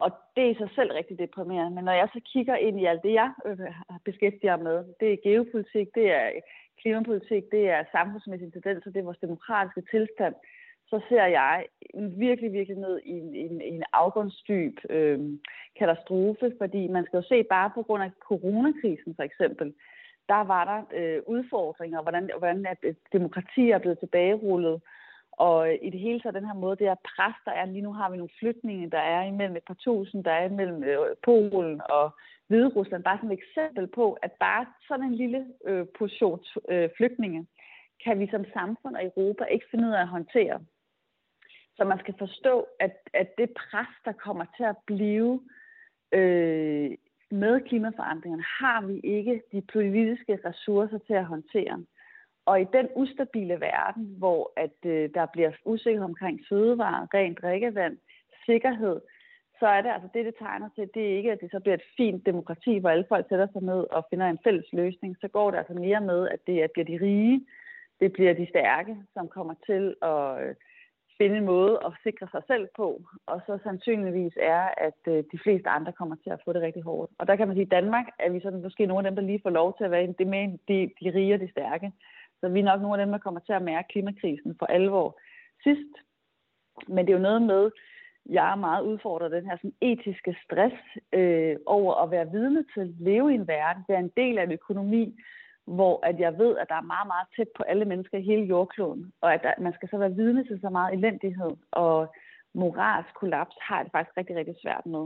Og det er i sig selv rigtig deprimerende. Men når jeg så kigger ind i alt det, jeg beskæftiger med, det er geopolitik, det er klimapolitik, det er samfundsmæssige tendenser, det er vores demokratiske tilstand, så ser jeg virkelig, virkelig ned i en afgrundsdyb katastrofe, fordi man skal jo se bare på grund af coronakrisen for eksempel, der var der udfordringer, hvordan demokratier er blevet tilbagerullet, Og i det hele taget den her måde, det er pres, der er. Lige nu har vi nogle flygtninge, der er imellem et par tusind, der er imellem Polen og Hviderusland. Bare som et eksempel på, at bare sådan en lille portion flygtninge, kan vi som samfund og Europa ikke finde ud af at håndtere. Så man skal forstå, at det pres, der kommer til at blive med klimaforandringerne, har vi ikke de politiske ressourcer til at håndtere. Og i den ustabile verden, hvor der bliver usikkerhed omkring fødevarer, rent drikkevand, sikkerhed, så er det altså det tegner til, det er ikke, at det så bliver et fint demokrati, hvor alle folk sætter sig ned og finder en fælles løsning. Så går det altså mere med, at det bliver de rige, det bliver de stærke, som kommer til at finde en måde at sikre sig selv på. Og så sandsynligvis er, at de fleste andre kommer til at få det rigtig hårdt. Og der kan man sige, at Danmark er vi sådan måske nogle af dem, der lige får lov til at være med de rige og de stærke. Så vi er nok nogle af dem, der kommer til at mærke klimakrisen for alvor sidst. Men det er jo noget med, jeg er meget udfordret den her sådan etiske stress over at være vidne til, leve i en verden, være en del af en økonomi, hvor at jeg ved, at der er meget, meget tæt på alle mennesker i hele jordkloden, og at man skal så være vidne til så meget elendighed, og moralsk kollaps har det faktisk rigtig, rigtig svært med.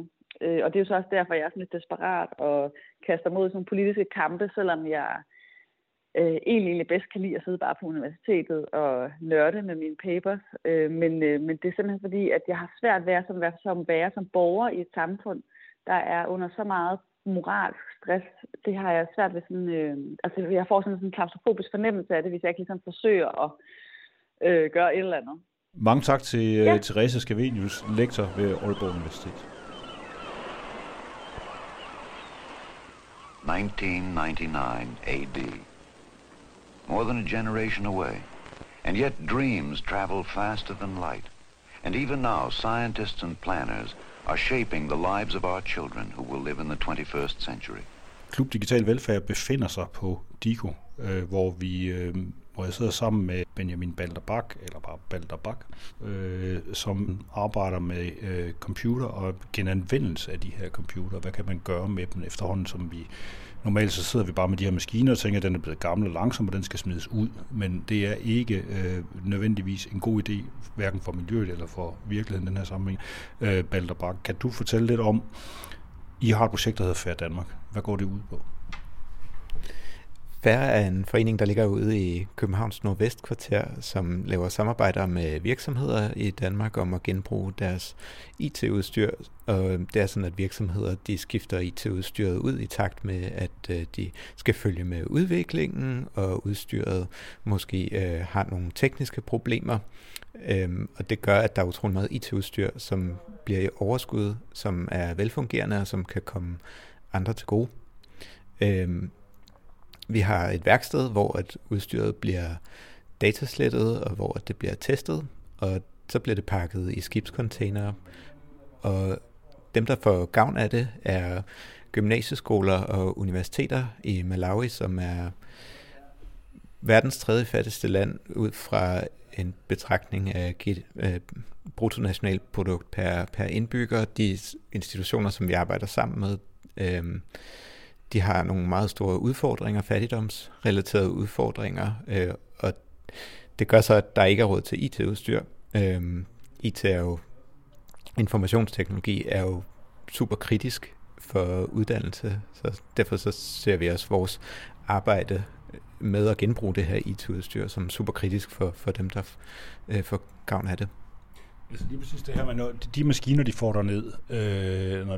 Og det er jo så også derfor, jeg er sådan lidt desperat og kaster mod sådan politiske kampe, selvom jeg egentlig bedst kan lide at sidde bare på universitetet og nørde med mine papers. Men det er simpelthen fordi, at jeg har svært ved at være som borger i et samfund, der er under så meget moralsk stress. Det har jeg svært ved sådan... jeg får sådan en klaustrofobisk fornemmelse af det, hvis jeg ikke ligesom forsøger at gøre et eller andet. Mange tak til Therese Scavenius, lektor ved Aalborg Universitet. 1999 AD. More than a generation away. And yet dreams travel faster than light. And even now, scientists and planners are shaping the lives of our children who will live in the 21st century. Klub Digital Velfærd befinder sig på DIGO, hvor jeg sidder sammen med Benjamin Balderbak, eller bare Balderbak, som arbejder med computer og genanvendelse af de her computer. Hvad kan man gøre med dem efterhånden, som vi... Normalt så sidder vi bare med de her maskiner og tænker, at den er blevet gammel og langsom, og den skal smides ud. Men det er ikke nødvendigvis en god idé, hverken for miljøet eller for virkeligheden i den her sammenhæng. Balderbak, kan du fortælle lidt om, I har et projekt, der hedder Fair Danmark. Hvad går det ud på? Fair er en forening, der ligger ude i Københavns Nordvestkvarter, som laver samarbejder med virksomheder i Danmark om at genbruge deres IT-udstyr. Og det er sådan, at virksomheder de skifter IT-udstyret ud i takt med, at de skal følge med udviklingen, og udstyret måske har nogle tekniske problemer. Og det gør, at der er utrolig meget IT-udstyr, som bliver i overskud, som er velfungerende og som kan komme andre til gode. Vi har et værksted, hvor at udstyret bliver dataslettet, og hvor det bliver testet, og så bliver det pakket i skibscontainere. Og dem, der får gavn af det, er gymnasieskoler og universiteter i Malawi, som er verdens 3. fattigste land ud fra en betragtning af bruttonationalprodukt per indbygger. De institutioner, som vi arbejder sammen med, de har nogle meget store udfordringer, fattigdomsrelaterede udfordringer, og det gør så, at der ikke er råd til IT-udstyr. IT er jo, informationsteknologi er jo super kritisk for uddannelse, så derfor så ser vi også vores arbejde med at genbruge det her IT-udstyr som super kritisk for dem, der får gavn af det. Altså lige præcis det her med, de maskiner, de får derned,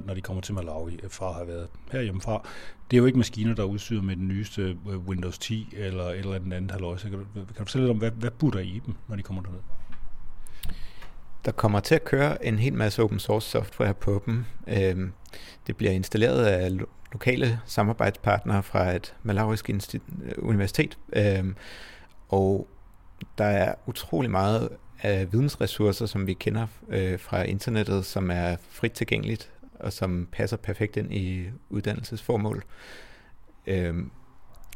når de kommer til Malawi fra at have været herhjemmefra, det er jo ikke maskiner, der er udstyret med den nyeste Windows 10 eller et eller andet halløj. Så kan du fortælle lidt om, hvad putter I dem, når de kommer derned? Der kommer til at køre en hel masse open source software på dem. Det bliver installeret af lokale samarbejdspartnere fra et malawisk universitet, og der er utrolig meget af vidensressourcer, som vi kender fra internettet, som er frit tilgængeligt, og som passer perfekt ind i uddannelsesformål.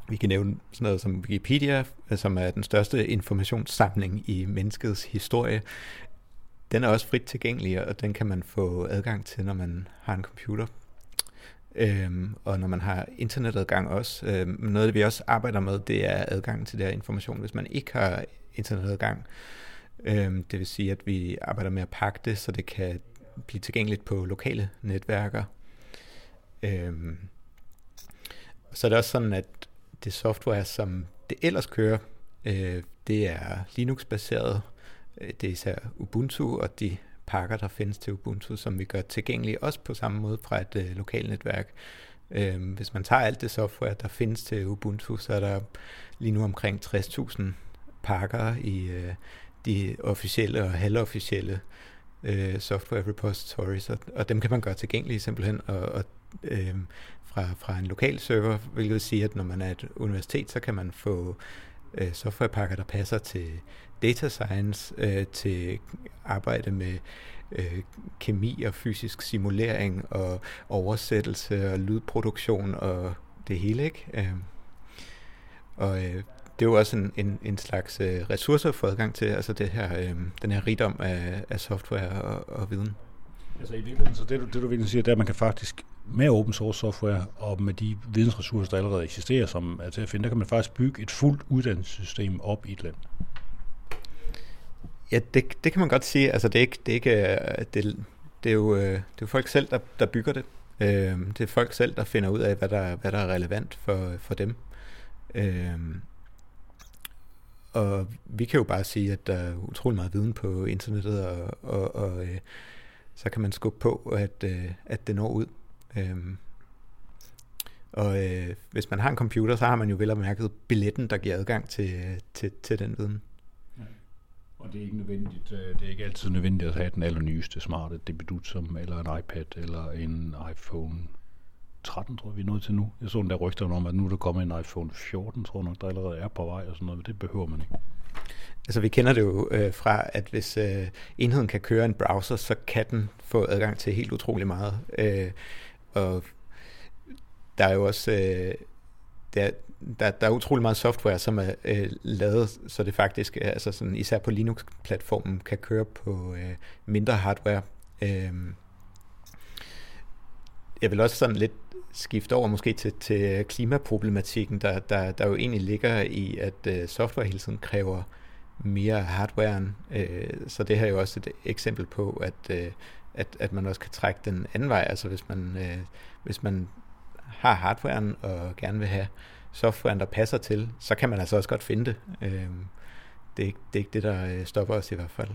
Vi kan nævne sådan noget som Wikipedia, som er den største informationssamling i menneskets historie. Den er også frit tilgængelig, og den kan man få adgang til, når man har en computer. Og når man har internetadgang også. Noget, det vi også arbejder med, det er adgangen til der information. Hvis man ikke har internetadgang, Det vil sige, at vi arbejder med at pakke det, så det kan blive tilgængeligt på lokale netværker. Så er det også sådan, at det software, som det ellers kører, det er Linux-baseret. Det er især Ubuntu og de pakker, der findes til Ubuntu, som vi gør tilgængelige også på samme måde fra et lokalnetværk. Hvis man tager alt det software, der findes til Ubuntu, så er der lige nu omkring 60.000 pakker i de officielle og halvofficielle software repositories, og dem kan man gøre tilgængelige simpelthen og fra en lokal server, hvilket vil sige, at når man er et universitet, så kan man få softwarepakker, der passer til data science, til arbejde med kemi og fysisk simulering og oversættelse og lydproduktion og det hele, ikke? Det er jo også en slags ressourcer for adgang til, altså det her, den her rigdom af software og viden. Altså i virkeligheden, så det du virkelig siger, det er, at man kan faktisk med open source software og med de vidensressourcer, der allerede eksisterer, som er til at finde, der kan man faktisk bygge et fuldt uddannelsessystem op i et land. Ja, det kan man godt sige. Altså det er jo folk selv, der bygger det. Det er folk selv, der finder ud af, hvad der er relevant for dem. Og vi kan jo bare sige, at der er utrolig meget viden på internettet, og så kan man skubbe på, at det når ud. Hvis man har en computer, så har man jo vel opmærket billetten, der giver adgang til den viden. Ja. Og det er ikke nødvendigt. Det er ikke altid nødvendigt at have den allernyeste smarte debut som eller en iPad eller en iPhone 13, tror jeg, vi er nået til nu. Jeg så den der rygter om, at nu der kommer en iPhone 14, tror jeg nok, der allerede er på vej og sådan noget, men det behøver man ikke. Altså vi kender det jo fra, at hvis enheden kan køre en browser, så kan den få adgang til helt utrolig meget. Og der er jo også der er utrolig meget software, som er lavet, så det faktisk altså sådan, især på Linux-platformen kan køre på mindre hardware. Jeg vil også sådan lidt skifte over måske til klimaproblematikken, der jo egentlig ligger i, at software hele tiden kræver mere hardware. Så det her er jo også et eksempel på, at man også kan trække den anden vej. Altså hvis man har hardwaren og gerne vil have softwaren, der passer til, så kan man altså også godt finde det. Det er ikke det, der stopper os i hvert fald.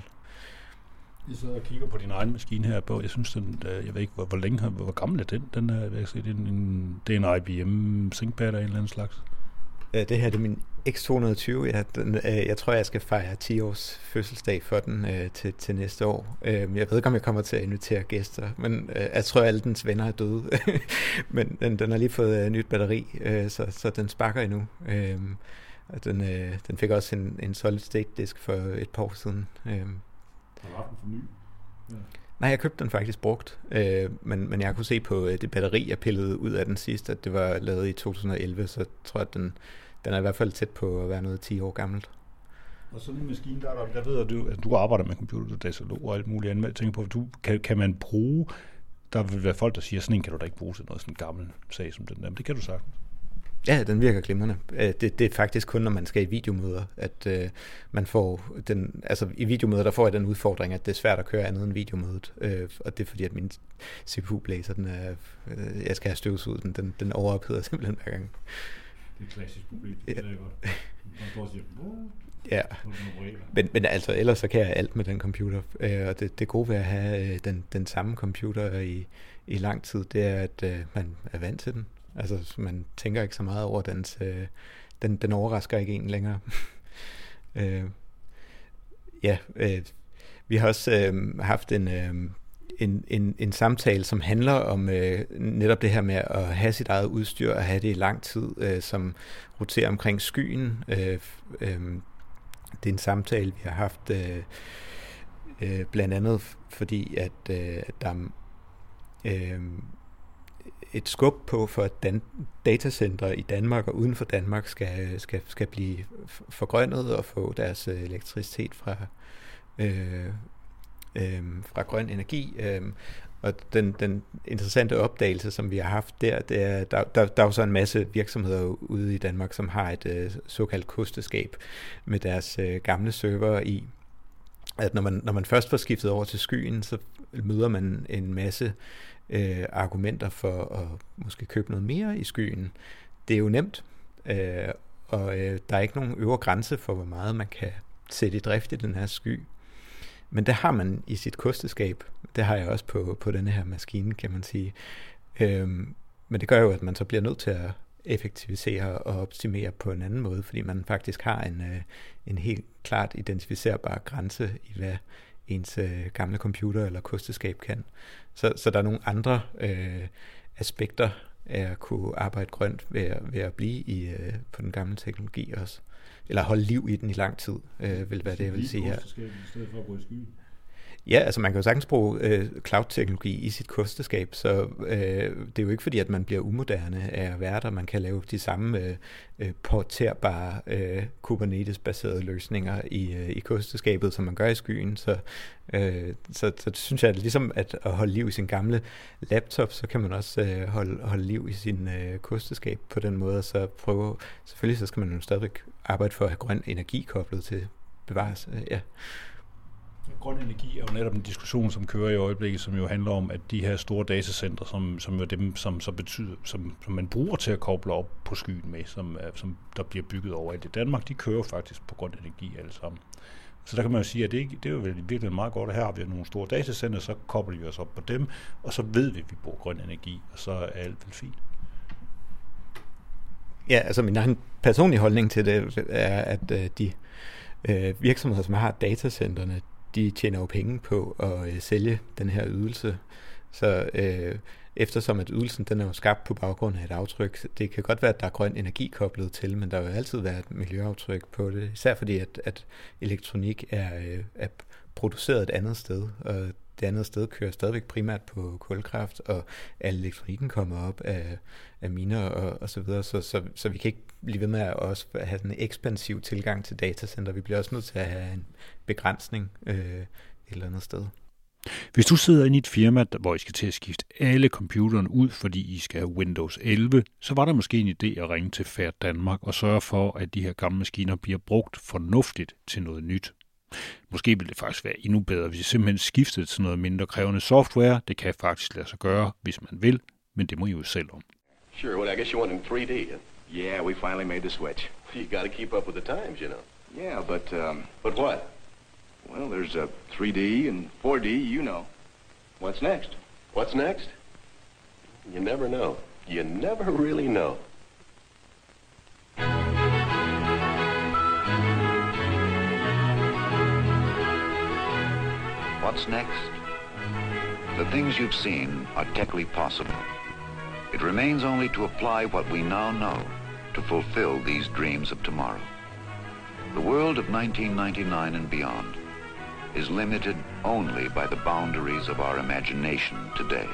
Jeg sidder og kigger på din egen maskine her på. Jeg synes, jeg ved ikke, hvor længe her, hvor gammel er den? Den er, jeg sige, det er en IBM ThinkPad eller en eller anden slags. Det her, det er min X220. Jeg tror, jeg skal fejre 10 års fødselsdag for den til næste år. Jeg ved ikke, om jeg kommer til at invitere gæster, men jeg tror, alle dens venner er døde. Men den har lige fået nyt batteri, så den sparker endnu. Den fik også en solid state disk for et par år siden. Har du haft den for ny? Ja. Nej, jeg købte den faktisk brugt, men jeg kunne se på det batteri, jeg pillede ud af den sidste, at det var lavet i 2011, så jeg tror, at den er i hvert fald tæt på at være noget 10 år gammelt. Og sådan en maskine, der ved at du arbejder med computer, du datalog og alt muligt andet, jeg tænker på, kan man bruge, der vil være folk, der siger, sådan en kan du da ikke bruge til noget sådan en gammel sag som den der, men det kan du sagtens. Ja, den virker glimrende. Det er faktisk kun, når man skal i videomøder, at man får den... Altså i videomøder, der får jeg den udfordring, at det er svært at køre andet end videomødet. Og det er fordi, at min CPU-blæser, den er... Jeg skal have støvsud, den overopheder simpelthen hver gang. Det er klassisk problem, det er godt. Man får og siger... Ja, men altså ellers så kan jeg alt med den computer. Og det gode ved at have den samme computer i lang tid, det er, at man er vant til den. Altså, man tænker ikke så meget over dens... Den overrasker ikke en længere. Vi har også haft en samtale, som handler om netop det her med at have sit eget udstyr og have det i lang tid, som roterer omkring skyen. Det er en samtale, vi har haft blandt andet, fordi at der... et skub på for, at datacenter i Danmark og uden for Danmark skal blive forgrønnet og få deres elektricitet fra grøn energi. Og den interessante opdagelse, som vi har haft der, det er, der er jo så en masse virksomheder ude i Danmark, som har et såkaldt kosteskab med deres gamle servere i. at når man først får skiftet over til skyen, så møder man en masse argumenter for at måske købe noget mere i skyen. Det er jo nemt, og der er ikke nogen øvre grænse for, hvor meget man kan sætte i drift i den her sky. Men det har man i sit kosteskab. Det har jeg også på denne her maskine, kan man sige. Men det gør jo, at man så bliver nødt til at effektivisere og optimere på en anden måde, fordi man faktisk har en helt klart identificerbar grænse i, hvad ens gamle computer eller kosteskab kan. Så der er nogle andre aspekter af at kunne arbejde grønt ved at blive på den gamle teknologi også. Eller holde liv i den i lang tid, vil være det, jeg vil sige her. I stedet for at bruge skyen. Ja, altså man kan jo sagtens bruge cloud-teknologi i sit kosteskab, så det er jo ikke fordi, at man bliver umoderne af at være der. Man kan lave de samme porterbare Kubernetes-baserede løsninger i kosteskabet, som man gør i skyen. Så synes jeg, at ligesom at holde liv i sin gamle laptop, så kan man også holde liv i sin kosteskab på den måde. Så prøve, selvfølgelig så skal man jo stadigvæk arbejde for at have grøn energi koblet til bevares. Ja. Grøn energi er jo netop en diskussion, som kører i øjeblikket, som jo handler om, at de her store datacenter, som er dem, som så betyder, som man bruger til at koble op på skyen med, som der bliver bygget over i det Danmark, de kører faktisk på grøn energi alle sammen. Så der kan man jo sige, at det er jo virkelig meget godt, at her har vi nogle store datacenter, så kobler vi os op på dem, og så ved vi, at vi bruger grøn energi, og så er alt vel fint. Ja, altså min egen personlige holdning til det er, at de virksomheder, som har datacenterne, de tjener jo penge på at sælge den her ydelse. Så eftersom at ydelsen den er jo skabt på baggrund af et aftryk, det kan godt være, at der er grøn energi koblet til, men der vil altid være et miljøaftryk på det, især fordi, at elektronik er produceret et andet sted, og det andet sted kører stadigvæk primært på kulkraft, og al elektronikken kommer op af miner og så videre, så vi kan ikke blive ved med at også have sådan en ekspansiv tilgang til datacenter. Vi bliver også nødt til at have en begrænsning et eller andet sted. Hvis du sidder inde i et firma, hvor I skal til at skifte alle computerne ud, fordi I skal have Windows 11, så var der måske en idé at ringe til Fair Danmark og sørge for, at de her gamle maskiner bliver brugt fornuftigt til noget nyt. Måske ville det faktisk være endnu bedre, hvis I simpelthen skiftede til noget mindre krævende software. Det kan faktisk lade sig gøre, hvis man vil, men det må I jo selv om. Sure, well, I guess you want in 3D. Yeah, we finally made the switch. You got to keep up with the times, you know. Yeah, but what? Well, there's a 3D and 4D, you know. What's next? What's next? You never know. You never really know. What's next? The things you've seen are technically possible. It remains only to apply what we now know to fulfill these dreams of tomorrow. The world of 1999 and beyond is limited only by the boundaries of our imagination today.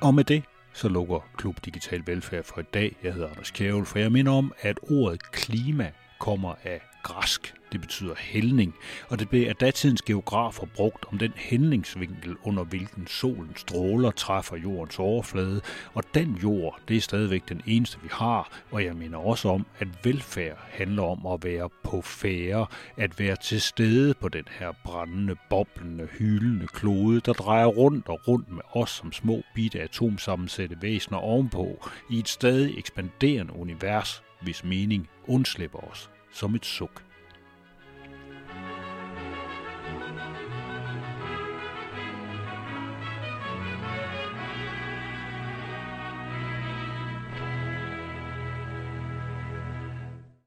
Og med det, så lukker Klub Digital Velfærd for i dag. Jeg hedder Anders Kjærhus, for jeg minder om, at ordet klima kommer af græsk. Det betyder hældning, og det blev af datidens geografer brugt om den hældningsvinkel, under hvilken solens stråler træffer jordens overflade, og den jord, det er stadigvæk den eneste, vi har, og jeg minder også om, at velfærd handler om at være på færre, at være til stede på den her brændende, boblende, hylende klode, der drejer rundt og rundt med os som små bitte atomsammensatte væsener ovenpå, i et stadig ekspanderende univers, hvis mening undslipper os som et suk.